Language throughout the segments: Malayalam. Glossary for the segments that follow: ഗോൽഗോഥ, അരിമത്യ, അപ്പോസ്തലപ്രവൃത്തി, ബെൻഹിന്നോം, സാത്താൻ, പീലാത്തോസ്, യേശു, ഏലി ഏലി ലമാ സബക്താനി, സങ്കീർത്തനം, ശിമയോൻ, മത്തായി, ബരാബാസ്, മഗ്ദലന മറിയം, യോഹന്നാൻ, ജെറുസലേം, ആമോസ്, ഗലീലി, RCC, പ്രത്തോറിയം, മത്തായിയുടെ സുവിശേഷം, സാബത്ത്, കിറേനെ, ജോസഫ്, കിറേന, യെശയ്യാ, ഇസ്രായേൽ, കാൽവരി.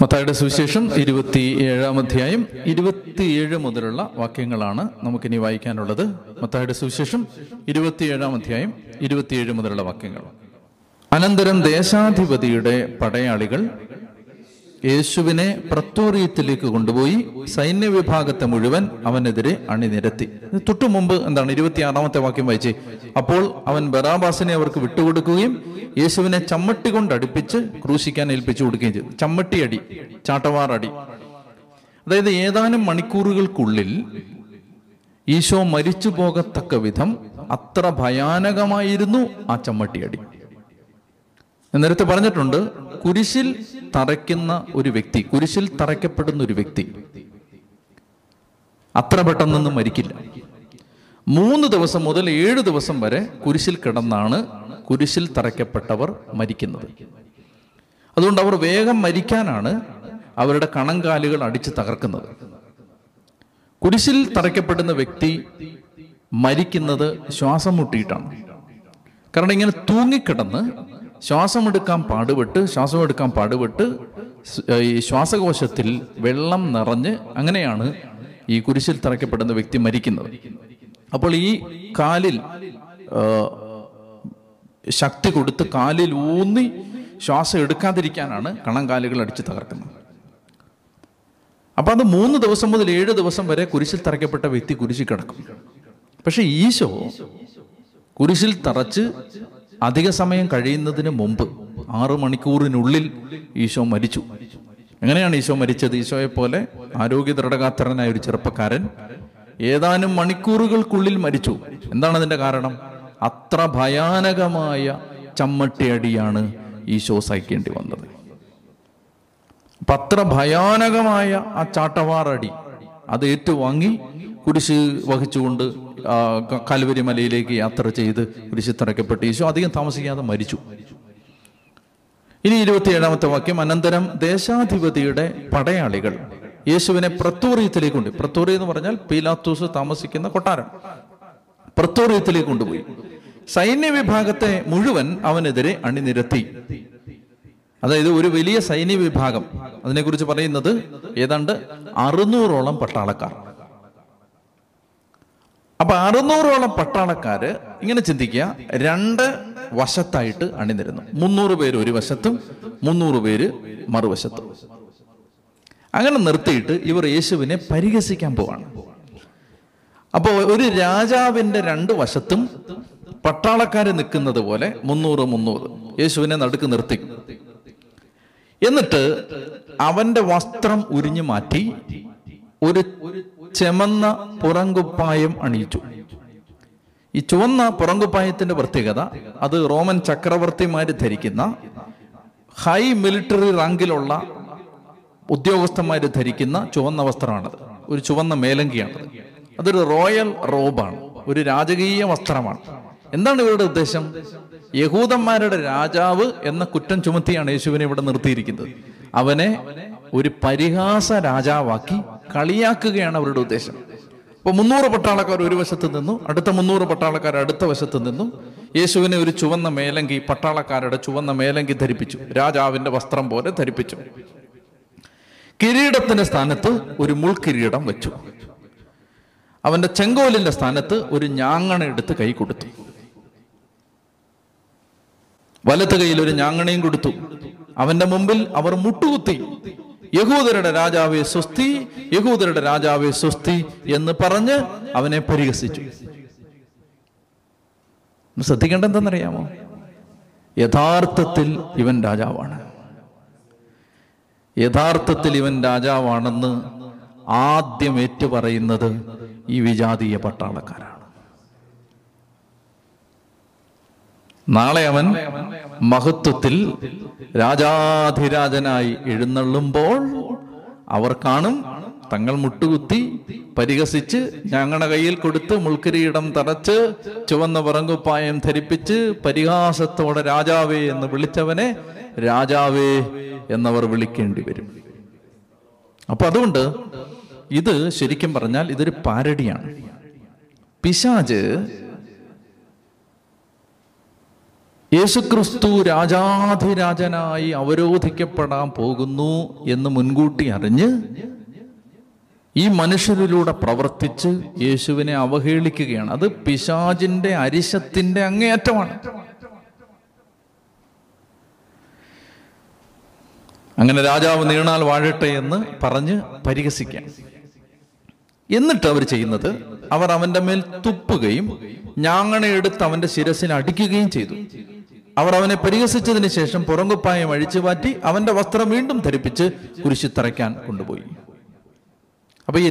മത്തായിയുടെ സുവിശേഷം 27-ാം അധ്യായം 27 മുതലുള്ള വാക്യങ്ങളാണ് നമുക്കിനി വായിക്കാനുള്ളത്. മത്തായിയുടെ സുവിശേഷം 27-ാം അധ്യായം 27 മുതലുള്ള വാക്യങ്ങൾ. അനന്തരം ദേശാധിപതിയുടെ പടയാളികൾ യേശുവിനെ പ്രത്തോറിയത്തിലേക്ക് കൊണ്ടുപോയി സൈന്യവിഭാഗത്തെ മുഴുവൻ അവനെതിരെ അണിനിരത്തി. തൊട്ടു മുമ്പ് എന്താണ് 26-ാമത്തെ വാക്യം വായിച്ചേ? അപ്പോൾ അവൻ ബരാബാസിനെ അവർക്ക് വിട്ടുകൊടുക്കുകയും യേശുവിനെ ചമ്മട്ടി കൊണ്ട് അടുപ്പിച്ച് ക്രൂശിക്കാൻ ഏൽപ്പിച്ചു കൊടുക്കുകയും ചെയ്തു. ചമ്മട്ടിയടി, ചാട്ടവാറടി. അതായത് ഏതാനും മണിക്കൂറുകൾക്കുള്ളിൽ ഈശോ മരിച്ചു പോകത്തക്ക വിധം അത്ര ഭയാനകമായിരുന്നു ആ ചമ്മട്ടിയടി. നേരത്തെ പറഞ്ഞിട്ടുണ്ട്, കുരിശിൽ തറയ്ക്കുന്ന ഒരു വ്യക്തി, കുരിശിൽ തറയ്ക്കപ്പെടുന്ന ഒരു വ്യക്തി അത്ര പെട്ടെന്നൊന്നും മരിക്കില്ല. 3 ദിവസം മുതൽ 7 ദിവസം വരെ കുരിശിൽ കിടന്നാണ് കുരിശിൽ തറയ്ക്കപ്പെട്ടവർ മരിക്കുന്നത്. അതുകൊണ്ട് അവർ വേഗം മരിക്കാനാണ് അവരുടെ കണങ്കാലുകൾ അടിച്ചു തകർക്കുന്നത്. കുരിശിൽ തറയ്ക്കപ്പെടുന്ന വ്യക്തി മരിക്കുന്നത് ശ്വാസം മുട്ടിയിട്ടാണ്. കാരണം ഇങ്ങനെ തൂങ്ങിക്കിടന്ന് ശ്വാസമെടുക്കാൻ പാടുപെട്ട് ഈ ശ്വാസകോശത്തിൽ വെള്ളം നിറഞ്ഞ് അങ്ങനെയാണ് ഈ കുരിശിൽ തറയ്ക്കപ്പെടുന്ന വ്യക്തി മരിക്കുന്നത്. അപ്പോൾ ഈ കാലിൽ ശക്തി കൊടുത്ത് കാലിൽ ഊന്നി ശ്വാസം എടുക്കാതിരിക്കാനാണ് കണങ്കാലുകൾ അടിച്ചു തകർക്കുന്നത്. അപ്പം അത് 3 ദിവസം മുതൽ 7 ദിവസം വരെ കുരിശിൽ തറയ്ക്കപ്പെട്ട വ്യക്തി കുരിശിൽ കിടക്കും. പക്ഷെ ഈശോ കുരിശിൽ തറച്ച് അധിക സമയം കഴിയുന്നതിന് മുമ്പ് 6 മണിക്കൂറിനുള്ളിൽ ഈശോ മരിച്ചു. എങ്ങനെയാണ് ഈശോ മരിച്ചത്? ഈശോയെ പോലെ ആരോഗ്യ ദൃഢഗാത്രനായ ഒരു ചെറുപ്പക്കാരൻ ഏതാനും മണിക്കൂറുകൾക്കുള്ളിൽ മരിച്ചു. എന്താണ് അതിൻ്റെ കാരണം? അത്ര ഭയാനകമായ ചമ്മട്ടിയടിയാണ് ഈശോ സഹിക്കേണ്ടി വന്നത്. അപ്പം അത്ര ഭയാനകമായ ആ ചാട്ടവാറടി അത് ഏറ്റുവാങ്ങി കുരിശ് വഹിച്ചുകൊണ്ട് കാൽവരി മലയിലേക്ക് യാത്ര ചെയ്ത് കുരിശിൽ തറയ്ക്കപ്പെട്ട് ഈശോ അധികം താമസിക്കാതെ മരിച്ചു. ഇനി 27-ാമത്തെ വാക്യം. അനന്തരം ദേശാധിപതിയുടെ പടയാളികൾ യേശുവിനെ പ്രത്തോറിയത്തിലേക്ക് കൊണ്ടുപോയി. പ്രത്തോറിയം എന്ന് പറഞ്ഞാൽ പീലാത്തോസ് താമസിക്കുന്ന കൊട്ടാരം. പ്രത്തോറിയത്തിലേക്ക് കൊണ്ടുപോയി സൈന്യവിഭാഗത്തെ മുഴുവൻ അവനെതിരെ അണിനിരത്തി. അതായത് ഒരു വലിയ സൈന്യവിഭാഗം, അതിനെക്കുറിച്ച് പറയുന്നത് ഏതാണ്ട് 600-ഓളം പട്ടാളക്കാർ. അപ്പൊ 600-ഓളം പട്ടാളക്കാര് ഇങ്ങനെ ചിന്തിക്കുക, 2 വശത്തായിട്ട് അണിനിരുന്നു. 300 പേര് ഒരു വശത്തും 300 പേര് മറുവശത്തും. അങ്ങനെ നിർത്തിയിട്ട് ഇവർ യേശുവിനെ പരിഹസിക്കാൻ പോവാണ്. അപ്പോൾ ഒരു രാജാവിൻ്റെ 2 വശത്തും പട്ടാളക്കാർ നിൽക്കുന്നത് പോലെ 300 യേശുവിനെ നടുക്ക് നിർത്തി. എന്നിട്ട് അവൻ്റെ വസ്ത്രം ഉരിഞ്ഞു മാറ്റി ഒരു ചുവന്ന പുറംകുപ്പായം അണിയിച്ചു. ഈ ചുവന്ന പുറംകുപ്പായത്തിൻ്റെ പ്രത്യേകത, അത് റോമൻ ചക്രവർത്തിമാർ ധരിക്കുന്ന ഹൈ മിലിറ്ററി റാങ്കിലുള്ള ഉദ്യോഗസ്ഥന്മാർ ധരിക്കുന്ന ചുവന്ന വസ്ത്രമാണത്. ഒരു ചുവന്ന മേലങ്കിയാണത്. അതൊരു റോയൽ റോബാണ്, ഒരു രാജകീയ വസ്ത്രമാണ്. എന്താണ് ഇവരുടെ ഉദ്ദേശം? യഹൂദന്മാരുടെ രാജാവ് എന്ന കുറ്റം ചുമത്തിയാണ് യേശുവിനെ ഇവിടെ നിർത്തിയിരിക്കുന്നത്. അവനെ ഒരു പരിഹാസ രാജാവാക്കി കളിയാക്കുകയാണ് അവരുടെ ഉദ്ദേശം. അപ്പോൾ 300 പട്ടാളക്കാർ ഒരു വശത്ത് നിന്നു, അടുത്ത 300 പട്ടാളക്കാർ അടുത്ത വശത്ത് നിന്നു. യേശുവിനെ ഒരു ചുവന്ന മേലങ്കി, പട്ടാളക്കാരുടെ ചുവന്ന മേലങ്കി ധരിപ്പിച്ചു, രാജാവിൻ്റെ വസ്ത്രം പോലെ ധരിപ്പിച്ചു. കിരീടത്തിൻ്റെ സ്ഥാനത്ത് ഒരു മുൾക്കിരീടം വെച്ചു. അവൻ്റെ ചെങ്കോലിൻ്റെ സ്ഥാനത്ത് ഒരു ഞാങ്ങണ എടുത്ത് കൈ കൊടുത്തു. വലത്ത് കൈയിൽ ഒരു ഞാങ്ങണയും കൊടുത്തു. അവൻ്റെ മുമ്പിൽ അവർ മുട്ടുകുത്തി, യഹൂദരുടെ രാജാവേ സ്വസ്തി, യഹൂദരുടെ രാജാവേ സ്വസ്തി എന്ന് പറഞ്ഞ് അവനെ പരിഹസിച്ചു. ശ്രദ്ധിക്കേണ്ട എന്തെന്നറിയാമോ? യഥാർത്ഥത്തിൽ ഇവൻ രാജാവാണ്. യഥാർത്ഥത്തിൽ ഇവൻ രാജാവാണെന്ന് ആദ്യം ഏറ്റുപറയുന്നത് ഈ വിജാതീയ പട്ടാളക്കാരാണ്. നാളെ അവൻ മഹത്വത്തിൽ രാജാധിരാജനായി എഴുന്നള്ളുമ്പോൾ അവർ കാണും തങ്ങൾ മുട്ടുകുത്തി പരിഹസിച്ച്, ഞങ്ങളുടെ കയ്യിൽ കൊടുത്ത്, മുൾക്കിരീടം തറച്ച്, ചുവന്ന പറങ്കുപ്പായം ധരിപ്പിച്ച്, പരിഹാസത്തോടെ രാജാവേ എന്ന് വിളിച്ചവനെ രാജാവേ എന്നവർ വിളിക്കേണ്ടി വരും. അപ്പൊ അതുകൊണ്ട് ഇത് ശരിക്കും പറഞ്ഞാൽ ഇതൊരു പാരഡിയാണ്. പിശാച് യേശുക്രിസ്തു രാജാധിരാജനായി അവരോധിക്കപ്പെടാൻ പോകുന്നു എന്ന് മുൻകൂട്ടി അറിഞ്ഞ് ഈ മനുഷ്യരിലൂടെ പ്രവർത്തിച്ച് യേശുവിനെ അവഹേളിക്കുകയാണ്. അത് പിശാചിന്റെ അരിശത്തിന്റെ അങ്ങേയറ്റമാണ്. അങ്ങനെ രാജാവ് നീണാൽ വാഴട്ടെ എന്ന് പറഞ്ഞ് പരിഹസിക്കാം. എന്നിട്ട് അവർ ചെയ്യുന്നത്, അവർ അവന്റെ മേൽ തുപ്പുകയും ഞാങ്ങനെ എടുത്ത് അവന്റെ ശിരസിന് അടിക്കുകയും ചെയ്തു. അവർ അവനെ പരിഹസിച്ചതിന് ശേഷം പുറങ്കുപ്പായം അഴിച്ചു മാറ്റി അവന്റെ വസ്ത്രം വീണ്ടും ധരിപ്പിച്ച് കുരിശിൽ തറയ്ക്കാൻ കൊണ്ടുപോയി. അപ്പൊ ഈ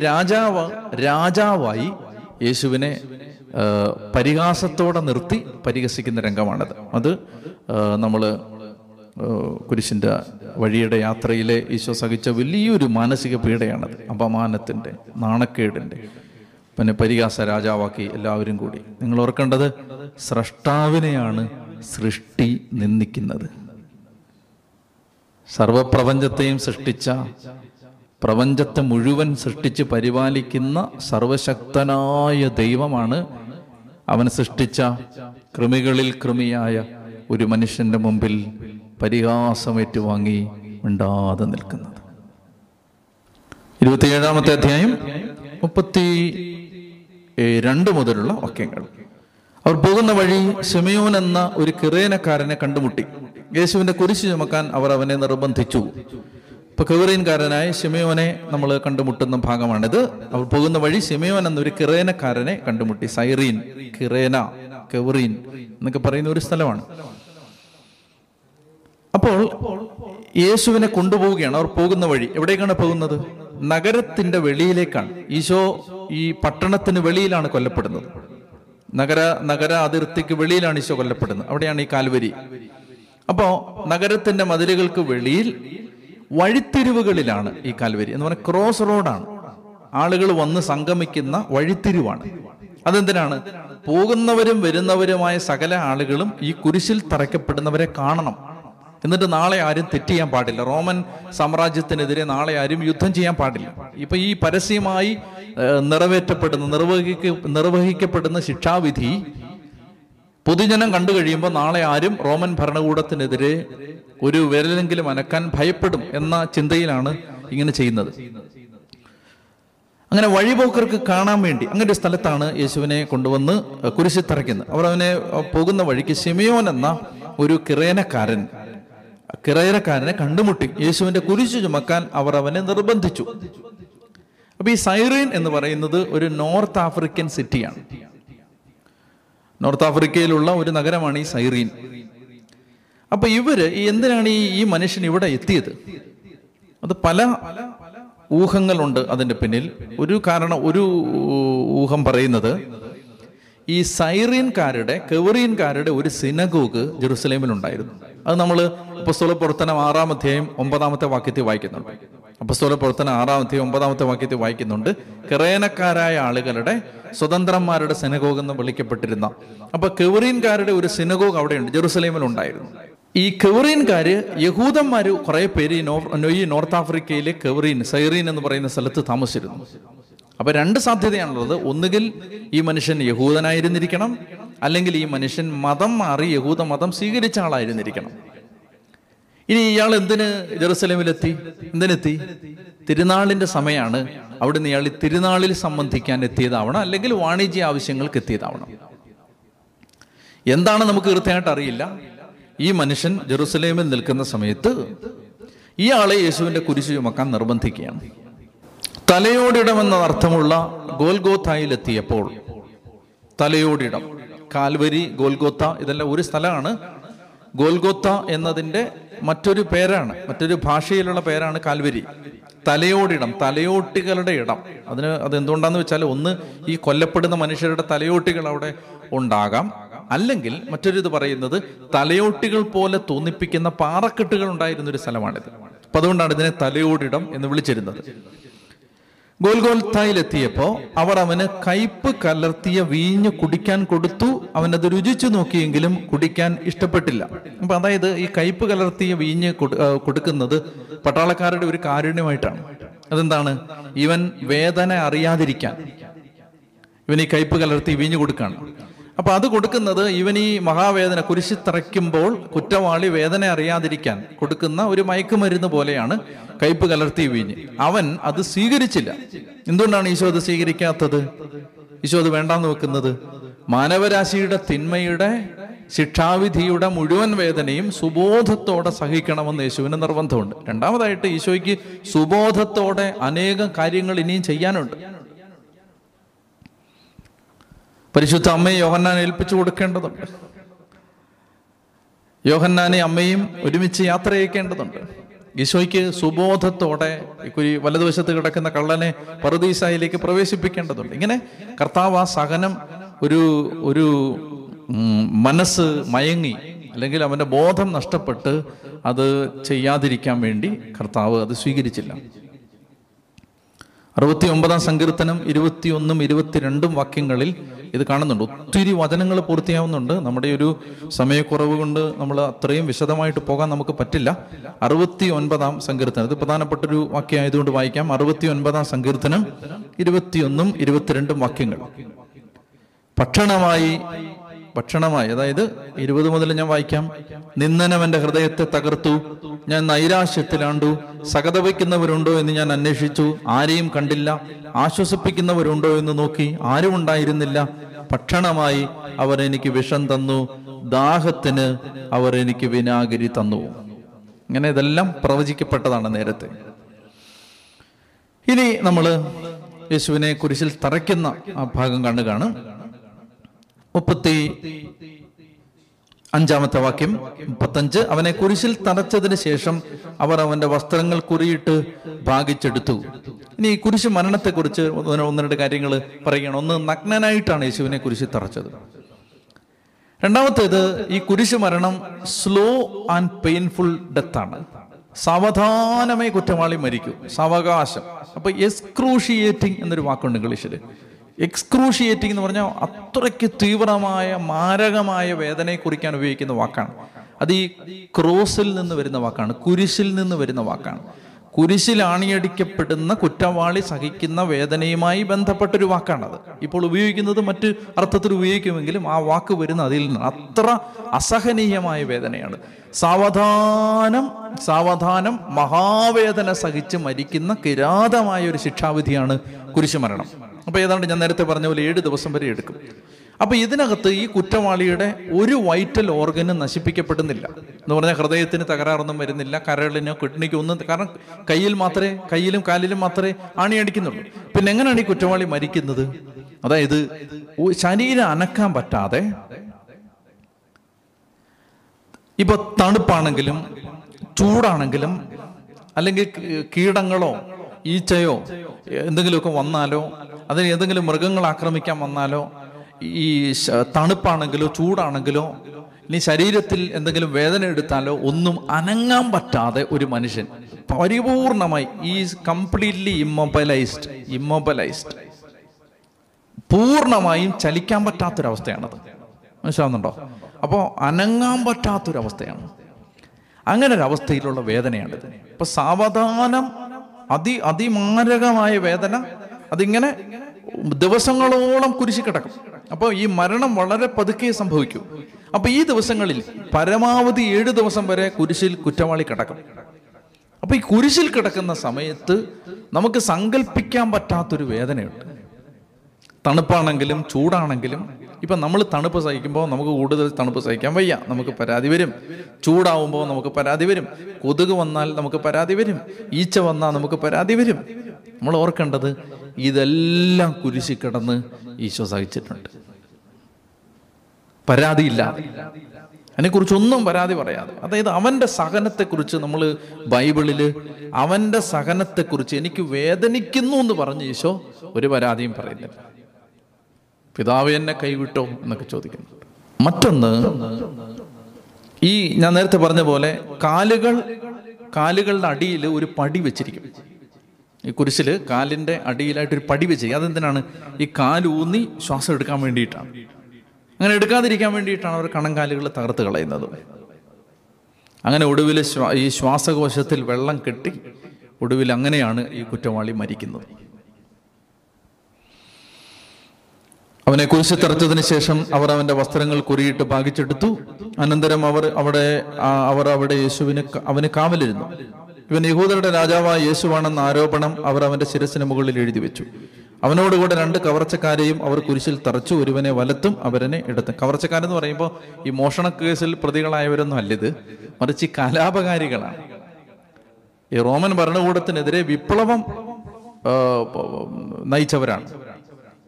രാജാവായി യേശുവിനെ പരിഹാസത്തോടെ നിർത്തി പരിഹസിക്കുന്ന രംഗമാണത്. അത് നമ്മൾ കുരിശിൻ്റെ വഴിയുടെ യാത്രയിലെ ഈശോ സഹിച്ച വലിയൊരു മാനസിക പീഡയാണത്. അപമാനത്തിൻ്റെ, നാണക്കേടിൻ്റെ, പിന്നെ പരിഹാസ രാജാവാക്കി എല്ലാവരും കൂടി. നിങ്ങൾ ഓർക്കേണ്ടത്, സ്രഷ്ടാവിനെയാണ് സൃഷ്ടി നിന്ദിക്കുന്നത്. സർവപ്രപഞ്ചത്തെയും സൃഷ്ടിച്ച, പ്രപഞ്ചത്തെ മുഴുവൻ സൃഷ്ടിച്ച് പരിപാലിക്കുന്ന സർവശക്തനായ ദൈവമാണ് അവൻ സൃഷ്ടിച്ച കൃമികളിൽ കൃമിയായ ഒരു മനുഷ്യൻ്റെ മുമ്പിൽ പരിഹാസമേറ്റുവാങ്ങി മിണ്ടാതെ നിൽക്കുന്നത്. 27-ാമത്തെ അധ്യായം 32 മുതലുള്ള വാക്യങ്ങൾ. അവർ പോകുന്ന വഴി ശിമയോൻ എന്ന ഒരു കിറേനക്കാരനെ കണ്ടുമുട്ടി. യേശുവിന്റെ കുരിശ് ചുമക്കാൻ അവർ അവനെ നിർബന്ധിച്ചു. ഇപ്പൊ കിറേനക്കാരനായ ശിമയോനെ നമ്മൾ കണ്ടുമുട്ടുന്ന ഭാഗമാണിത്. അവർ പോകുന്ന വഴി ശിമയോൻ എന്നൊരു കിറേനക്കാരനെ കണ്ടുമുട്ടി. സൈറീൻ, കിറേന, കെവറീൻ എന്നൊക്കെ പറയുന്ന ഒരു സ്ഥലമാണ്. അപ്പോൾ യേശുവിനെ കൊണ്ടുപോവുകയാണ്. അവർ പോകുന്ന വഴി എവിടേക്കാണ് പോകുന്നത്? നഗരത്തിന്റെ വെളിയിലേക്കാണ്. ഈശോ ഈ പട്ടണത്തിന് വെളിയിലാണ് കൊല്ലപ്പെടുന്നത്. നഗര അതിർത്തിക്ക് വെളിയിലാണ് ഈശോ കൊല്ലപ്പെടുന്നത്. അവിടെയാണ് ഈ കാൽവരി. അപ്പോൾ നഗരത്തിന്റെ മതിലുകൾക്ക് വെളിയിൽ വഴിത്തിരിവുകളിലാണ് ഈ കാൽവരി എന്ന് പറഞ്ഞാൽ ക്രോസ് റോഡാണ്. ആളുകൾ വന്ന് സംഗമിക്കുന്ന വഴിത്തിരിവാണ്. അതെന്തിനാണ്? പോകുന്നവരും വരുന്നവരുമായ സകല ആളുകളും ഈ കുരിശിൽ തറയ്ക്കപ്പെടുന്നവരെ കാണണം. എന്നിട്ട് നാളെ ആരും തെറ്റ് ചെയ്യാൻ പാടില്ല. റോമൻ സാമ്രാജ്യത്തിനെതിരെ നാളെ ആരും യുദ്ധം ചെയ്യാൻ പാടില്ല. ഇപ്പൊ ഈ പരസ്യമായി നിർവഹിക്കപ്പെടുന്ന ശിക്ഷാവിധി പൊതുജനം കണ്ടു കഴിയുമ്പോൾ നാളെ ആരും റോമൻ ഭരണകൂടത്തിനെതിരെ ഒരു വിരലെങ്കിലും അനക്കാൻ ഭയപ്പെടും എന്ന ചിന്തയിലാണ് ഇങ്ങനെ ചെയ്യുന്നത്. അങ്ങനെ വഴിപോക്കർക്ക് കാണാൻ വേണ്ടി അങ്ങനെ ഒരു സ്ഥലത്താണ് യേശുവിനെ കൊണ്ടുവന്ന് കുരിശിൽ തറയ്ക്കുന്നത്. അവർ അവനെ പോകുന്ന വഴിക്ക് ശിമയോൻ എന്ന ഒരു കിറേനക്കാരനെ കണ്ടുമുട്ടി. യേശുവിന്റെ കുരിശ് ചുമക്കാൻ അവർ അവനെ നിർബന്ധിച്ചു. അപ്പൊ ഈ സൈറീൻ എന്ന് പറയുന്നത് ഒരു നോർത്ത് ആഫ്രിക്കൻ സിറ്റിയാണ്. നോർത്ത് ആഫ്രിക്കയിലുള്ള ഒരു നഗരമാണ് ഈ സൈറീൻ. അപ്പൊ ഇവര് എന്തിനാണ് ഈ മനുഷ്യൻ ഇവിടെ എത്തിയത്? അത് പല ഊഹങ്ങളുണ്ട് അതിന്റെ പിന്നിൽ. ഒരു ഊഹം പറയുന്നത്, ഈ കെവറീൻകാരുടെ ഒരു സിനഗോഗ് ജെറുസലേമിലുണ്ടായിരുന്നു. അത് നമ്മൾ അപ്പോസ്തലപ്രവൃത്തി 6:9 വായിക്കുന്നുണ്ട്. അപ്പോസ്തലപ്രവൃത്തി 6:9 വായിക്കുന്നുണ്ട്. കിറേനക്കാരായ ആളുകളുടെ സ്വതന്ത്രന്മാരുടെ സിനഗോഗ് എന്ന് വിളിക്കപ്പെട്ടിരുന്ന അപ്പൊ കെവറീൻകാരുടെ ഒരു സിനഗോഗ് അവിടെയുണ്ട്, ജെറുസലേമിലുണ്ടായിരുന്നു. ഈ കെവറീൻകാര്, യഹൂദന്മാര് കുറെ പേര് ഈ നോർത്ത് ആഫ്രിക്കയിലെ സൈറീൻ എന്ന് പറയുന്ന സ്ഥലത്ത് താമസിച്ചിരുന്നു. അപ്പൊ രണ്ട് സാധ്യതയാണുള്ളത്. ഒന്നുകിൽ ഈ മനുഷ്യൻ യഹൂദനായിരുന്നിരിക്കണം, അല്ലെങ്കിൽ ഈ മനുഷ്യൻ മതം മാറി യഹൂദ മതം സ്വീകരിച്ച ആളായിരുന്നിരിക്കണം. ഇനി ഇയാൾ എന്തിന് ജെറുസലേമിലെത്തി? തിരുനാളിന്റെ സമയമാണ്. അവിടുന്ന് ഇയാൾ തിരുനാളിൽ സംബന്ധിക്കാൻ എത്തിയതാവണം, അല്ലെങ്കിൽ വാണിജ്യ ആവശ്യങ്ങൾക്ക് എത്തിയതാവണം. എന്താണ് നമുക്ക് കൃത്യമായിട്ട് അറിയില്ല. ഈ മനുഷ്യൻ ജെറുസലേമിൽ നിൽക്കുന്ന സമയത്ത് ഇയാളെ യേശുവിന്റെ കുരിശ് ചുമക്കാൻ നിർബന്ധിക്കുകയാണ്. തലയോടിടമെന്ന അർത്ഥമുള്ള ഗോൽഗോഥായിലെത്തിയപ്പോൾ, തലയോടിടം, കാൽവരി, ഗോൽഗോത്ത ഇതെല്ലാം ഒരു സ്ഥലമാണ്. ഗോൽഗോത്ത എന്നതിൻ്റെ മറ്റൊരു ഭാഷയിലുള്ള പേരാണ് കാൽവരി. തലയോടിടം, തലയോട്ടികളുടെ ഇടം. അതെന്തുകൊണ്ടാന്ന് വെച്ചാൽ, ഒന്ന് ഈ കൊല്ലപ്പെടുന്ന മനുഷ്യരുടെ തലയോട്ടികൾ അവിടെ ഉണ്ടാകാം, അല്ലെങ്കിൽ മറ്റൊരിത് പറയുന്നത് തലയോട്ടികൾ പോലെ തോന്നിപ്പിക്കുന്ന പാറക്കെട്ടുകൾ ഉണ്ടായിരുന്ന ഒരു സ്ഥലമാണിത്. അപ്പൊ അതുകൊണ്ടാണ് ഇതിനെ തലയോടിടം എന്ന് വിളിച്ചിരുന്നത്. ഗോൽഗോൽത്തായിലെത്തിയപ്പോൾ അവർ അവന് കയ്പ് കലർത്തിയ വീഞ്ഞ് കുടിക്കാൻ കൊടുത്തു. അവനത് രുചിച്ചു നോക്കിയെങ്കിലും കുടിക്കാൻ ഇഷ്ടപ്പെട്ടില്ല. അപ്പൊ അതായത് ഈ കയ്പ് കലർത്തിയ വീഞ്ഞ് കൊടുക്കുന്നത് പട്ടാളക്കാരുടെ ഒരു കാരുണ്യമായിട്ടാണ്. അതെന്താണ്? ഇവൻ വേദന അറിയാതിരിക്കാൻ ഇവൻ ഈ കയ്പ് കലർത്തി വീഞ്ഞ് കൊടുക്കുകയാണ്. അപ്പൊ അത് കൊടുക്കുന്നത് ഇവൻ ഈ മഹാവേദന കുരിശിൽ തറയ്ക്കുമ്പോൾ കുറ്റവാളി വേദന അറിയാതിരിക്കാൻ കൊടുക്കുന്ന ഒരു മയക്കുമരുന്ന് പോലെയാണ് കയ്പ് കലർത്തി വീഞ്ഞ്. അവൻ അത് സ്വീകരിച്ചില്ല. എന്തുകൊണ്ടാണ് ഈശോ അത് സ്വീകരിക്കാത്തത്? ഈശോ അത് വേണ്ടാന്ന് വെക്കുന്നത്? മാനവരാശിയുടെ തിന്മയുടെ ശിക്ഷാവിധിയുടെ മുഴുവൻ വേദനയും സുബോധത്തോടെ സഹിക്കണമെന്ന് യേശുവിന് നിർബന്ധമുണ്ട്. രണ്ടാമതായിട്ട് ഈശോയ്ക്ക് സുബോധത്തോടെ അനേകം കാര്യങ്ങൾ ഇനിയും ചെയ്യാനുണ്ട്. പരിശുദ്ധ അമ്മയെ യോഹന്നാൻ ഏൽപ്പിച്ചു കൊടുക്കേണ്ടതുണ്ട്. യോഹന്നാനെ അമ്മയും ഒരുമിച്ച് യാത്ര ചെയ്യേണ്ടതുണ്ട്. ഈശോയ്ക്ക് സുബോധത്തോടെ വലതുവശത്ത് കിടക്കുന്ന കള്ളനെ പറുദീസായിലേക്ക് പ്രവേശിപ്പിക്കേണ്ടതുണ്ട്. ഇങ്ങനെ കർത്താവ് ആ സഹനം ഒരു ഒരു മനസ്സ് മയങ്ങി അല്ലെങ്കിൽ അവൻ്റെ ബോധം നഷ്ടപ്പെട്ട് അത് ചെയ്യാതിരിക്കാൻ വേണ്ടി കർത്താവ് അത് സ്വീകരിച്ചില്ല. 69 സങ്കീർത്തനം 21-22 വാക്യങ്ങളിൽ ഇത് കാണുന്നുണ്ട്. ഒത്തിരി വചനങ്ങൾ പൂർത്തിയാവുന്നുണ്ട്. നമ്മുടെ ഒരു സമയക്കുറവ് കൊണ്ട് നമ്മൾ അത്രയും വിശദമായിട്ട് പോകാൻ നമുക്ക് പറ്റില്ല. 69 സങ്കീർത്തനം, ഇത് പ്രധാനപ്പെട്ടൊരു വാക്യം ആയതുകൊണ്ട് വായിക്കാം. 69 സങ്കീർത്തനം 21-22 വാക്യങ്ങൾ. ഭക്ഷണമായി, അതായത് 20 മുതൽ ഞാൻ വായിക്കാം. നിന്ദനവന്റെ ഹൃദയത്തെ തകർത്തു, ഞാൻ നൈരാശ്യത്തിലാണ്ടു. സകത വയ്ക്കുന്നവരുണ്ടോ എന്ന് ഞാൻ അന്വേഷിച്ചു, ആരെയും കണ്ടില്ല. ആശ്വസിപ്പിക്കുന്നവരുണ്ടോ എന്ന് നോക്കി, ആരും ഉണ്ടായിരുന്നില്ല. ഭക്ഷണമായി അവർ എനിക്ക് വിഷം തന്നു, ദാഹത്തിന് അവർ എനിക്ക് വിനാഗിരി തന്നു. ഇങ്ങനെ ഇതെല്ലാം പ്രവചിക്കപ്പെട്ടതാണ് നേരത്തെ. ഇനി നമ്മൾ യേശുവിനെ കുരിശിൽ തറയ്ക്കുന്ന ആ ഭാഗം കാണുകയാണ്. 35 വാക്യം, 35. അവനെ കുരിശിൽ തറച്ചതിന് ശേഷം അവർ അവന്റെ വസ്ത്രങ്ങൾ കുറിയിട്ട് ഭാഗിച്ചെടുത്തു. ഇനി ഈ കുരിശ് മരണത്തെക്കുറിച്ച് ഒന്ന് രണ്ട് കാര്യങ്ങൾ പറയുകയാണ്. ഒന്ന്, നഗ്നനായിട്ടാണ് യേശുവിനെ കുരിശിൽ തറച്ചത്. രണ്ടാമത്തേത്, ഈ കുരിശ് മരണം സ്ലോ ആൻഡ് പെയിൻഫുൾ ഡെത്താണ്. സാവധാനമായി കുറ്റവാളി മരിക്കൂ, സാവകാശം. അപ്പൊ എക്സ്ക്രൂഷിയേറ്റിംഗ് എന്നൊരു വാക്കുണ്ട് ഇംഗ്ലീഷില്. എക്സ്ക്രൂഷിയേറ്റിംഗ് എന്ന് പറഞ്ഞാൽ അത്രയ്ക്ക് തീവ്രമായ മാരകമായ വേദനയെ കുറിക്കാൻ ഉപയോഗിക്കുന്ന വാക്കാണ്. അത് ഈ ക്രോസിൽ നിന്ന് വരുന്ന വാക്കാണ്, കുരിശിൽ നിന്ന് വരുന്ന വാക്കാണ്. കുരിശിൽ ആണിയടിക്കപ്പെടുന്ന കുറ്റവാളി സഹിക്കുന്ന വേദനയുമായി ബന്ധപ്പെട്ടൊരു വാക്കാണത്. ഇപ്പോൾ ഉപയോഗിക്കുന്നത് മറ്റ് അർത്ഥത്തിൽ ഉപയോഗിക്കുമെങ്കിലും ആ വാക്ക് വരുന്ന അതിൽ നിന്നാണ്. അത്ര അസഹനീയമായ വേദനയാണ്. സാവധാനം മഹാവേദന സഹിച്ച് മരിക്കുന്ന കിരാതമായ ഒരു ശിക്ഷാവിധിയാണ് കുരിശ് മരണം. അപ്പോൾ ഏതാണ്ട് ഞാൻ നേരത്തെ പറഞ്ഞ പോലെ 7 ദിവസം വരെ എടുക്കും. അപ്പോൾ ഇതിനകത്ത് ഈ കുറ്റവാളിയുടെ ഒരു വൈറ്റൽ ഓർഗനും നശിപ്പിക്കപ്പെടുന്നില്ല എന്ന് പറഞ്ഞാൽ ഹൃദയത്തിന് തകരാറൊന്നും വരുന്നില്ല, കരളിനോ കിഡ്നിക്കോ ഒന്നും. കാരണം കയ്യിലും കാലിലും മാത്രമേ ആണിയടിക്കുന്നുള്ളൂ. പിന്നെ എങ്ങനെയാണ് ഈ കുറ്റവാളി മരിക്കുന്നത്? അതായത് ശരീരം അനക്കാൻ പറ്റാതെ, ഇപ്പൊ തണുപ്പാണെങ്കിലും ചൂടാണെങ്കിലും അല്ലെങ്കിൽ കീടങ്ങളോ ഈച്ചയോ എന്തെങ്കിലുമൊക്കെ വന്നാലോ, അതിന് ഏതെങ്കിലും മൃഗങ്ങൾ ആക്രമിക്കാൻ വന്നാലോ, ഈ തണുപ്പാണെങ്കിലോ ചൂടാണെങ്കിലോ ഇനി ശരീരത്തിൽ എന്തെങ്കിലും വേദന എടുത്താലോ ഒന്നും അനങ്ങാൻ പറ്റാതെ ഒരു മനുഷ്യൻ പരിപൂർണമായി ഈ കംപ്ലീറ്റ്ലി ഇമ്മൊബൈലൈസ്ഡ് പൂർണ്ണമായും ചലിക്കാൻ പറ്റാത്തൊരവസ്ഥയാണത്. മനസ്സിലാവുന്നുണ്ടോ? അപ്പോൾ അനങ്ങാൻ പറ്റാത്തൊരവസ്ഥയാണ്. അങ്ങനെ ഒരവസ്ഥയിലുള്ള വേദനയാണിത്. അപ്പൊ സാവധാനം അതിമാരകമായ വേദന, അതിങ്ങനെ ദിവസങ്ങളോളം കുരിശിൽ കിടക്കും. അപ്പോൾ ഈ മരണം വളരെ പതുക്കെ സംഭവിക്കും. അപ്പൊ ഈ ദിവസങ്ങളിൽ പരമാവധി 7 ദിവസം വരെ കുരിശിൽ കുറ്റവാളി കിടക്കും. അപ്പൊ ഈ കുരിശിൽ കിടക്കുന്ന സമയത്ത് നമുക്ക് സങ്കല്പിക്കാൻ പറ്റാത്തൊരു വേദനയുണ്ട്. തണുപ്പാണെങ്കിലും ചൂടാണെങ്കിലും, ഇപ്പൊ നമ്മൾ തണുപ്പ് സഹിക്കുമ്പോൾ നമുക്ക് കൂടുതൽ തണുപ്പ് സഹിക്കാൻ വയ്യ, നമുക്ക് പരാതി വരും. ചൂടാവുമ്പോൾ നമുക്ക് പരാതി വരും. കൊതുക് വന്നാൽ നമുക്ക് പരാതി വരും. ഈച്ച വന്നാൽ നമുക്ക് പരാതി വരും. നമ്മൾ ഓർക്കേണ്ടത് ഇതെല്ലാം കുരിശിൽ കിടന്ന് ഈശോ സഹിച്ചിട്ടുണ്ട്, പരാതിയില്ലാതെ, അതിനെക്കുറിച്ചൊന്നും പരാതി പറയാതെ. അതായത് അവൻ്റെ സഹനത്തെക്കുറിച്ച് നമ്മൾ ബൈബിളിൽ അവൻ്റെ സഹനത്തെക്കുറിച്ച് എനിക്ക് വേദനിക്കുന്നു എന്ന് പറഞ്ഞ് ഈശോ ഒരു പരാതിയും പറയുന്നില്ല. പിതാവ് എന്നെ കൈവിട്ടോ എന്നൊക്കെ ചോദിക്കുന്നുണ്ട്. മറ്റൊന്ന്, ഈ ഞാൻ നേരത്തെ പറഞ്ഞ പോലെ കാലുകളുടെ അടിയിൽ ഒരു പടി വെച്ചിരിക്കും. ഈ കുരിശിൽ കാലിൻ്റെ അടിയിലായിട്ടൊരു പടി വെച്ചിരിക്കും. അതെന്തിനാണ്? ഈ കാലൂന്നി ശ്വാസം എടുക്കാൻ വേണ്ടിയിട്ടാണ്. അങ്ങനെ എടുക്കാതിരിക്കാൻ വേണ്ടിയിട്ടാണ് അവർ കണങ്കാലുകൾ തകർത്ത് കളയുന്നത്. അങ്ങനെ ഒടുവിൽ ഈ ശ്വാസകോശത്തിൽ വെള്ളം കെട്ടി ഒടുവിൽ അങ്ങനെയാണ് ഈ കുറ്റവാളി മരിക്കുന്നത്. അവനെ കുരിശ് തറച്ചതിന് ശേഷം അവർ അവന്റെ വസ്ത്രങ്ങൾ കുറിയിട്ട് ഭാഗിച്ചെടുത്തു. അനന്തരം അവർ അവിടെ അവന് കാവലിരുന്നു. ഇവൻ യഹൂദരുടെ രാജാവായ യേശുവാണെന്ന ആരോപണം അവർ അവന്റെ ശിരസിന് മുകളിൽ എഴുതി വെച്ചു. അവനോടുകൂടെ 2 കവർച്ചക്കാരെയും അവർ കുരിശിൽ തറച്ചു, ഒരുവനെ വലത്തും അവരനെ ഇടത്തും. കവർച്ചക്കാരെന്ന് പറയുമ്പോൾ ഈ മോഷണ കേസിൽ പ്രതികളായവരൊന്നും അല്ലിത്, മറിച്ച് കലാപകാരികളാണ്. ഈ റോമൻ ഭരണകൂടത്തിനെതിരെ വിപ്ലവം നയിച്ചവരാണ്,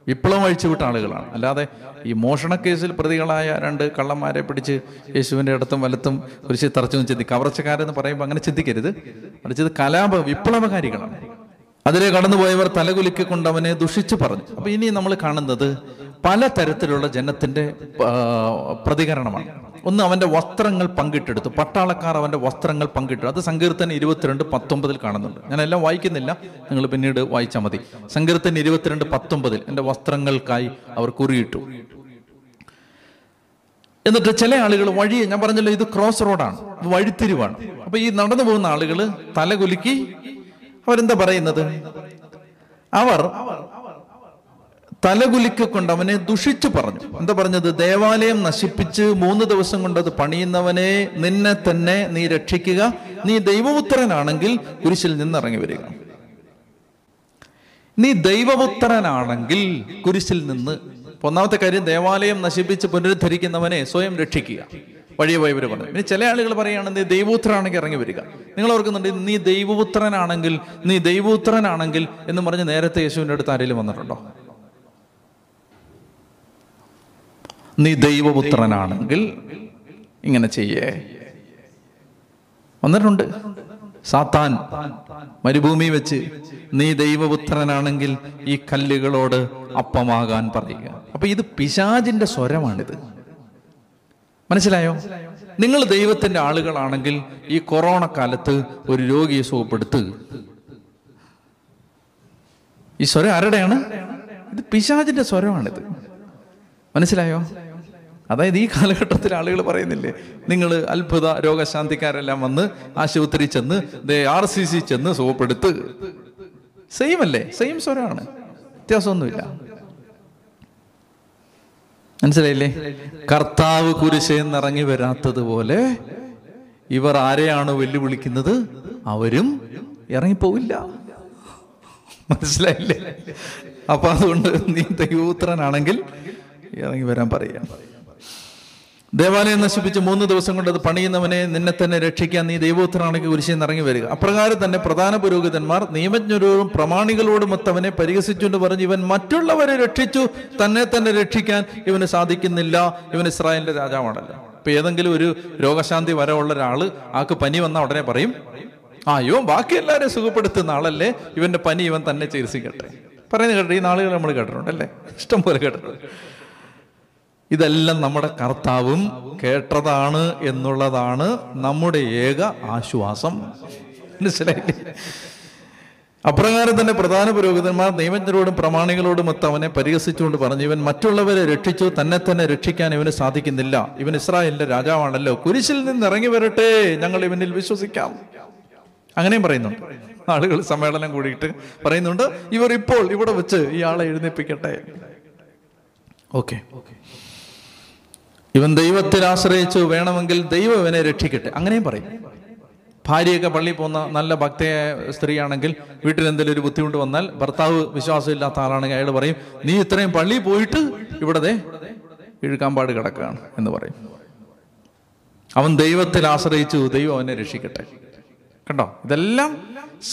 വിപ്ലവം അഴിച്ചുവിട്ട ആളുകളാണ്. അല്ലാതെ ഈ മോഷണക്കേസിൽ പ്രതികളായ 2 കള്ളന്മാരെ പിടിച്ച് യേശുവിൻ്റെ ഇടത്തും വലത്തും കുരിശിൽ തറച്ചു ചിന്തിക്കും. കവർച്ചക്കാരെന്ന് പറയുമ്പോൾ അങ്ങനെ ചിന്തിക്കരുത്, മറിച്ചത് വിപ്ലവകാരികളാണ്. അതിലെ കടന്നുപോയവർ തലകുലുക്കിക്കൊണ്ട് അവനെ ദുഷിച്ചു പറഞ്ഞു. അപ്പം ഇനി നമ്മൾ കാണുന്നത് പല തരത്തിലുള്ള ജനത്തിൻ്റെ പ്രതികരണമാണ്. ഒന്ന്, അവൻ്റെ വസ്ത്രങ്ങൾ പങ്കിട്ടെടുത്തു. പട്ടാളക്കാർ അവൻ്റെ വസ്ത്രങ്ങൾ പങ്കിട്ടെടുത്തു. അത് സങ്കീർത്തനം 22:19 കാണുന്നുണ്ട്. ഞാനെല്ലാം വായിക്കുന്നില്ല, നിങ്ങൾ പിന്നീട് വായിച്ചാൽ മതി. സങ്കീർത്തനം 22:19 എൻ്റെ വസ്ത്രങ്ങൾക്കായി അവർ കുറിയിട്ടു. എന്നിട്ട് ചില ആളുകൾ വഴിയെ, ഞാൻ പറഞ്ഞല്ലോ ഇത് ക്രോസ് റോഡാണ്, വഴിത്തിരിവാണ്. അപ്പം ഈ നടന്നു പോകുന്ന ആളുകൾ തലകുലുക്കി. അവരെന്താ പറയുന്നത്? അവർ തലകുലിക്കൊണ്ട് അവനെ ദുഷിച്ചു പറഞ്ഞു. എന്താ പറഞ്ഞത്? ദേവാലയം നശിപ്പിച്ച് 3 ദിവസം കൊണ്ട് അത് പണിയുന്നവനെ, നിന്നെ തന്നെ നീ രക്ഷിക്കുക. നീ ദൈവപുത്രനാണെങ്കിൽ കുരിശിൽ നിന്നിറങ്ങി വരിക. നീ ദൈവപുത്രനാണെങ്കിൽ കുരിശിൽ നിന്ന്. ഒന്നാമത്തെ കാര്യം, ദേവാലയം നശിപ്പിച്ച് പുനരുദ്ധരിക്കുന്നവനെ സ്വയം രക്ഷിക്കുക. വഴിയെ പോയവർ പറഞ്ഞു. പിന്നെ ചില ആളുകൾ പറയുകയാണ്, നീ ദൈവപുത്രനാണെങ്കിൽ ഇറങ്ങി വരിക. നിങ്ങൾ ഓർക്കുന്നുണ്ട്, നീ ദൈവപുത്രനാണെങ്കിൽ എന്ന് പറഞ്ഞ് നേരത്തെ യേശുവിൻ്റെ അടുത്ത് ആരെങ്കിലും വന്നിട്ടുണ്ടോ? നീ ദൈവപുത്രനാണെങ്കിൽ ഇങ്ങനെ ചെയ്യേ വന്നിട്ടുണ്ട്. സാത്താൻ മരുഭൂമി വെച്ച് നീ ദൈവപുത്രനാണെങ്കിൽ ഈ കല്ലുകളോട് അപ്പമാകാൻ പറയുക. അപ്പൊ ഇത് പിശാചിന്റെ സ്വരമാണിത്, മനസ്സിലായോ? നിങ്ങൾ ദൈവത്തിന്റെ ആളുകളാണെങ്കിൽ ഈ കൊറോണ കാലത്ത് ഒരു രോഗിയെ സുഖപ്പെടുത്ത്. ഈ സ്വരം ആരുടെയാണ്? ഇത് പിശാചിന്റെ സ്വരമാണിത്, മനസ്സിലായോ? അതായത് ഈ കാലഘട്ടത്തിൽ ആളുകൾ പറയുന്നില്ലേ, നിങ്ങൾ അത്ഭുത രോഗശാന്തിക്കാരെല്ലാം വന്ന് ആശുപത്രി ചെന്ന് RCC ചെന്ന് സുഖപ്പെടുത്ത്. സെയിം അല്ലേ? സെയിം സ്വരമാണ്, വ്യത്യാസമൊന്നുമില്ല, മനസ്സിലായില്ലേ? കർത്താവ് കുരിശേന്നിറങ്ങി വരാത്തത് പോലെ ഇവർ ആരെയാണോ വെല്ലുവിളിക്കുന്നത് അവരും ഇറങ്ങിപ്പോവില്ല, മനസ്സിലായില്ലേ? അപ്പൊ അതുകൊണ്ട് നീ ദൈവപുത്രനാണെങ്കിൽ ഇറങ്ങി വരാൻ പറയാം. ദേവാലയം നശിപ്പിച്ച് 3 ദിവസം കൊണ്ട് അത് പണിയുന്നവനെ, നിന്നെ തന്നെ രക്ഷിക്കാൻ. നീ ദൈവപുത്രനാണെങ്കിൽ കുരിശേന്ന് ഇറങ്ങി വരിക. അപ്രകാരം തന്നെ പ്രധാന പുരോഹിതന്മാർ നിയമജ്ഞരോടും പ്രമാണികളോടും ഒത്തവനെ പരിഹസിച്ചുകൊണ്ട് പറഞ്ഞു, ഇവൻ മറ്റുള്ളവരെ രക്ഷിച്ചു, തന്നെ തന്നെ രക്ഷിക്കാൻ ഇവന് സാധിക്കുന്നില്ല. ഇവൻ ഇസ്രായേലിന്റെ രാജാവാണല്ലോ. ഇപ്പൊ ഏതെങ്കിലും ഒരു രോഗശാന്തി വരവുള്ള ഒരാള്, ആൾക്ക് പനി വന്ന ഉടനെ പറയും, ആ ഇവൻ ബാക്കി എല്ലാവരെയും സുഖപ്പെടുത്തുന്ന ആളല്ലേ, ഇവന്റെ പനി ഇവൻ തന്നെ ചികിത്സിക്കട്ടെ പറയുന്നത് കേട്ടോ. ഈ നാളുകൾ നമ്മൾ കേട്ടിട്ടുണ്ട് അല്ലേ, ഇഷ്ടം പോലെ കേട്ടിട്ടുണ്ട്. ഇതെല്ലാം നമ്മുടെ കർത്താവും കേട്ടതാണ് എന്നുള്ളതാണ് നമ്മുടെ ഏക ആശ്വാസം, മനസ്സിലായില്ലേ? അപ്രകാരം തന്നെ പ്രധാന പുരോഹിതന്മാർ നിയമജ്ഞരോടും പ്രമാണികളോടും ഒത്തവനെ പരിഹസിച്ചുകൊണ്ട് പറഞ്ഞു, ഇവൻ മറ്റുള്ളവരെ രക്ഷിച്ചു, തന്നെ തന്നെ രക്ഷിക്കാൻ ഇവന് സാധിക്കുന്നില്ല. ഇവൻ ഇസ്രായേലിന്റെ രാജാവാണല്ലോ. കുരിശിൽ നിന്ന് ഇറങ്ങി വരട്ടെ, ഞങ്ങൾ ഇവനിൽ വിശ്വസിക്കാം. അങ്ങനെയും പറയുന്നുണ്ട്. ആളുകൾ സമ്മേളനം കൂടിയിട്ട് പറയുന്നുണ്ട്, ഇവർ ഇപ്പോൾ ഇവിടെ വെച്ച് ഇയാളെ എഴുന്നേൽപ്പിക്കട്ടെ. ഓക്കെ, ഇവൻ ദൈവത്തിൽ ആശ്രയിച്ചു, വേണമെങ്കിൽ ദൈവം ഇവനെ രക്ഷിക്കട്ടെ, അങ്ങനെയും പറയും. ഭാര്യയൊക്കെ പള്ളിയിൽ പോകുന്ന നല്ല ഭക്തയായ സ്ത്രീയാണെങ്കിൽ വീട്ടിൽ എന്തെങ്കിലും ഒരു ബുദ്ധിമുട്ട് വന്നാൽ, ഭർത്താവ് വിശ്വാസമില്ലാത്ത ആളാണെങ്കിൽ അയാൾ പറയും, നീ ഇത്രയും പള്ളിയിൽ പോയിട്ട് ഇവിടെ ഇഴുക്കാമ്പാട് കിടക്കുകയാണ് എന്ന് പറയും. അവൻ ദൈവത്തിൽ ആശ്രയിച്ചു, ദൈവം അവനെ രക്ഷിക്കട്ടെ. കണ്ടോ, ഇതെല്ലാം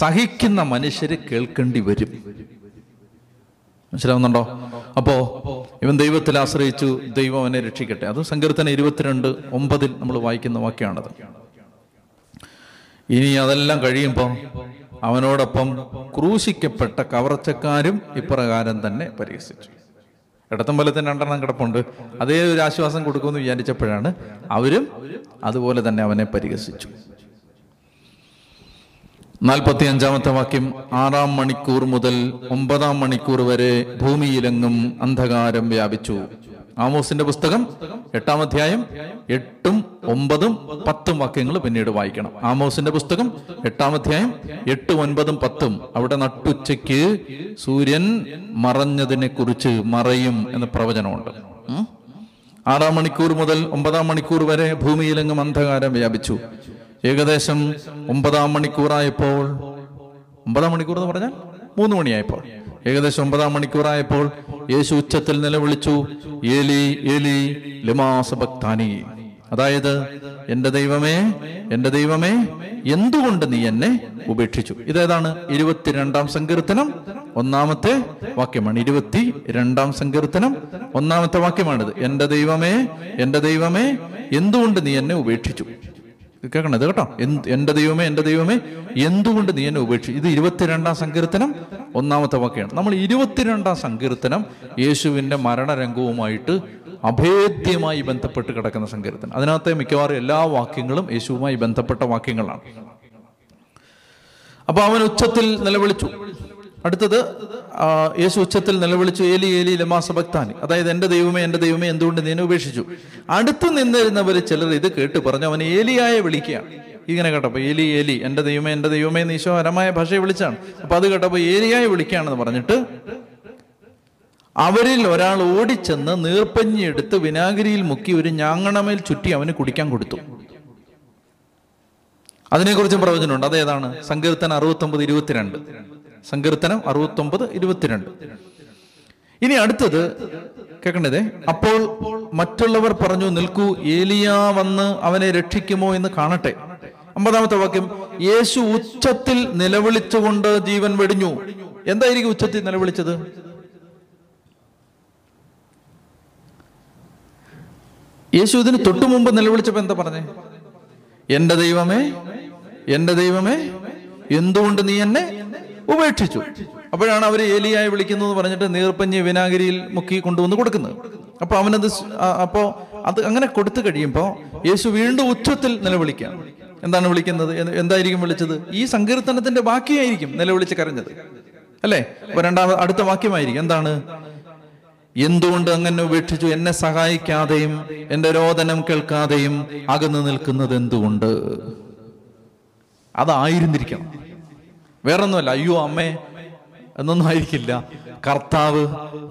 സഹിക്കുന്ന മനുഷ്യര് കേൾക്കേണ്ടി വരും, മനസ്സിലാവുന്നുണ്ടോ? അപ്പോ ഇവൻ ദൈവത്തിൽ ആശ്രയിച്ചു, ദൈവം അവനെ രക്ഷിക്കട്ടെ. അത് സങ്കീർത്തനം 22:9 നമ്മൾ വായിക്കുന്ന വാക്യമാണത്. ഇനി അതെല്ലാം കഴിയുമ്പോൾ അവനോടൊപ്പം ക്രൂശിക്കപ്പെട്ട കവർച്ചക്കാരും ഇപ്രകാരം തന്നെ പരിഹസിച്ചു. ഇടത്തും വലത്തും 2 കിടപ്പുണ്ട്. അതേ ഒരു ആശ്വാസം കൊടുക്കുമെന്ന് വിചാരിച്ചപ്പോഴാണ് അവരും അതുപോലെ തന്നെ അവനെ പരിഹസിച്ചു. 45 വാക്യം, 6-ാം മണിക്കൂർ മുതൽ 9-ാം മണിക്കൂർ വരെ ഭൂമിയിലെങ്ങും അന്ധകാരം വ്യാപിച്ചു. ആമോസിന്റെ പുസ്തകം 8-ാം അധ്യായം 8-ഉം 9-ഉം 10-ഉം വാക്യങ്ങൾ പിന്നീട് വായിക്കണം. ആമോസിന്റെ പുസ്തകം 8-ാം അധ്യായം 8-9-10. അവിടെ നട്ടുച്ചയ്ക്ക് സൂര്യൻ മറഞ്ഞതിനെ കുറിച്ച് മറയും എന്ന പ്രവചനമുണ്ട്. 6-ാം മണിക്കൂർ മുതൽ 9-ാം മണിക്കൂർ വരെ ഭൂമിയിലെങ്ങും അന്ധകാരം വ്യാപിച്ചു. ഏകദേശം 9-ാം മണിക്കൂറായപ്പോൾ, 9-ാം മണിക്കൂർ എന്ന് പറഞ്ഞാൽ 3 മണിയായപ്പോൾ, ഏകദേശം 9-ാം മണിക്കൂറായപ്പോൾ യേശു ഉച്ചത്തിൽ നിലവിളിച്ചു, ഏലി ഏലി ലമാ സബക്താനി, അതായത് എന്റെ ദൈവമേ എന്റെ ദൈവമേ എന്തുകൊണ്ട് നീ എന്നെ ഉപേക്ഷിച്ചു. ഇതേതാണ് 22-ാം സങ്കീർത്തനം 1-ാമത്തെ വാക്യമാണ്. 22-ാം സങ്കീർത്തനം 1-ാമത്തെ വാക്യമാണിത്. എന്റെ ദൈവമേ എന്റെ ദൈവമേ എന്തുകൊണ്ട് നീ എന്നെ ഉപേക്ഷിച്ചു. കേൾക്കണം ഇത് കേട്ടോ. എന്റെ ദൈവമേ എന്റെ ദൈവമേ എന്തുകൊണ്ട് നീ എന്നെ ഉപേക്ഷിച്ചു. ഇത് 22-ാം സങ്കീർത്തനം 1-ാമത്തെ വാക്യമാണ്. നമ്മൾ 22-ാം സങ്കീർത്തനം യേശുവിൻ്റെ മരണരംഗവുമായിട്ട് അഭേദ്യമായി ബന്ധപ്പെട്ട് കിടക്കുന്ന സങ്കീർത്തനം. അതിനകത്തെ മിക്കവാറും എല്ലാ വാക്യങ്ങളും യേശുവുമായി ബന്ധപ്പെട്ട വാക്യങ്ങളാണ്. അപ്പോൾ അവൻ ഉച്ചത്തിൽ നിലവിളിച്ചു. അടുത്തത് യേശു ഉച്ചത്തിൽ നിലവിളിച്ചു, ഏലി ഏലി ലമാ സബക്താനി, അതായത് എന്റെ ദൈവമേ എന്റെ ദൈവമേ എന്തുകൊണ്ട് നീ എന്നെ ഉപേക്ഷിച്ചു. അടുത്ത് നിന്നിരുന്നവർ ചിലർ ഇത് കേട്ട് പറഞ്ഞു, അവൻ ഏലിയായെ വിളിക്കുകയാണ്. ഇങ്ങനെ കേട്ടപ്പോൾ ഏലി ഏലി എന്റെ ദൈവമേ എന്റെ ദൈവമേ എന്ന് ഈശോ ഹരമായ ഭാഷയെ വിളിച്ചാണ്. അപ്പൊ അത് കേട്ടപ്പോൾ ഏലിയായെ വിളിക്കുകയാണെന്ന് പറഞ്ഞിട്ട് അവരിൽ ഒരാൾ ഓടിച്ചെന്ന് നീർപ്പഞ്ഞിയെടുത്ത് വിനാഗിരിയിൽ മുക്കി ഒരു ഞാങ്ങണമേൽ ചുറ്റി അവന് കുടിക്കാൻ കൊടുത്തു. അതിനെക്കുറിച്ചും പ്രവചനമുണ്ട്. അതേതാണ്? സങ്കീർത്തനം 69:22. സങ്കീർത്തനം 69:22. ഇനി അടുത്തത് കേൾക്കണ്ടതേ. അപ്പോൾ മറ്റുള്ളവർ പറഞ്ഞു, നിൽക്കൂ, ഏലിയാ വന്ന് അവനെ രക്ഷിക്കുമോ എന്ന് കാണട്ടെ. 50-ാമത്തെ വാക്യം. യേശു ഉച്ചത്തിൽ നിലവിളിച്ചുകൊണ്ട് ജീവൻ വെടിഞ്ഞു. എന്തായിരിക്കും ഉച്ചത്തിൽ നിലവിളിച്ചത്? യേശു ഇതിന് തൊട്ടു മുമ്പ് നിലവിളിച്ചപ്പോൾ എന്താ പറഞ്ഞേ? എന്റെ ദൈവമേ എന്റെ ദൈവമേ എന്തുകൊണ്ട് നീ എന്നെ ഉപേക്ഷിച്ചു. അപ്പോഴാണ് അവർ ഏലിയായി വിളിക്കുന്നു എന്ന് പറഞ്ഞിട്ട് നീർപ്പഞ്ഞി വിനാഗിരിയിൽ മുക്കി കൊണ്ടുവന്ന് കൊടുക്കുന്നത്. അപ്പൊ അവനത് അത് അങ്ങനെ കൊടുത്തു കഴിയുമ്പോൾ യേശു വീണ്ടും ഉച്ചത്തിൽ നിലവിളിക്കാൻ. എന്താണ് വിളിക്കുന്നത്? എന്തായിരിക്കും വിളിച്ചത്? ഈ സങ്കീർത്തനത്തിന്റെ ബാക്കിയായിരിക്കും നിലവിളിച്ച് കരഞ്ഞത്, അല്ലേ? അപ്പൊ അടുത്ത വാക്യമായിരിക്കും എന്താണ്? എന്തുകൊണ്ട് അങ്ങനെ ഉപേക്ഷിച്ചു, എന്നെ സഹായിക്കാതെയും എന്റെ രോദനം കേൾക്കാതെയും അകന്നു നിൽക്കുന്നത് എന്തുകൊണ്ട്? അതായിരുന്നിരിക്കണം, വേറൊന്നുമല്ല. അയ്യോ അമ്മേ എന്നൊന്നും ആയിരിക്കില്ല. കർത്താവ്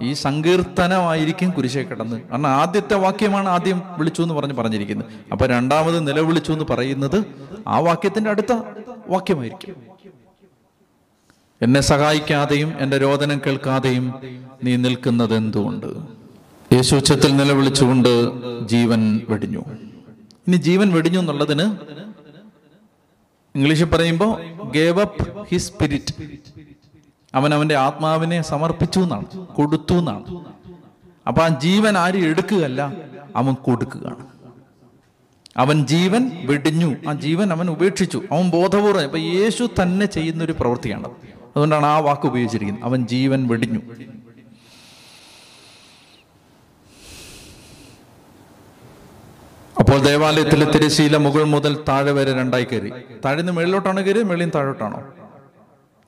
ഈ സങ്കീർത്തനമായിരിക്കും കുരിശേ കിടന്ന്. കാരണം ആദ്യത്തെ വാക്യമാണ് ആദ്യം വിളിച്ചു എന്ന് പറഞ്ഞിരിക്കുന്നത്. അപ്പൊ രണ്ടാമത് നിലവിളിച്ചു എന്ന് പറയുന്നത് ആ വാക്യത്തിന്റെ അടുത്ത വാക്യമായിരിക്കും. എന്നെ സഹായിക്കാതെയും എൻ്റെ രോദനം കേൾക്കാതെയും നീ നിൽക്കുന്നത് എന്തുകൊണ്ട്? യേശു ഉച്ചത്തിൽ നിലവിളിച്ചുകൊണ്ട് ജീവൻ വെടിഞ്ഞു. ഇനി ജീവൻ വെടിഞ്ഞു എന്നുള്ളതിന് ഇംഗ്ലീഷിൽ പറയുമ്പോൾ ഗേവ് അപ്പ് ഹിസ് സ്പിരിറ്റ്, അവൻ അവൻ്റെ ആത്മാവിനെ സമർപ്പിച്ചു എന്നാണ്, കൊടുത്തു എന്നാണ്. അപ്പൊ ആ ജീവൻ ആരും എടുക്കുകയല്ല, അവൻ കൊടുക്കുകയാണ്. അവൻ ജീവൻ വെടിഞ്ഞു, ആ ജീവൻ അവൻ ഉപേക്ഷിച്ചു, അവൻ ബോധപൂർവ്വം. ഇപ്പൊ യേശു തന്നെ ചെയ്യുന്നൊരു പ്രവൃത്തിയാണ്. അതുകൊണ്ടാണ് ആ വാക്ക് ഉപയോഗിച്ചിരിക്കുന്നത്, അവൻ ജീവൻ വെടിഞ്ഞു. അപ്പോൾ ദേവാലയത്തിലെ തിരശ്ശീല മുകൾ മുതൽ താഴെ വരെ രണ്ടായി കയറി. താഴേന്ന് മേളിലോട്ടാണോ കയറിയത്, മേളിയും താഴോട്ടാണോ?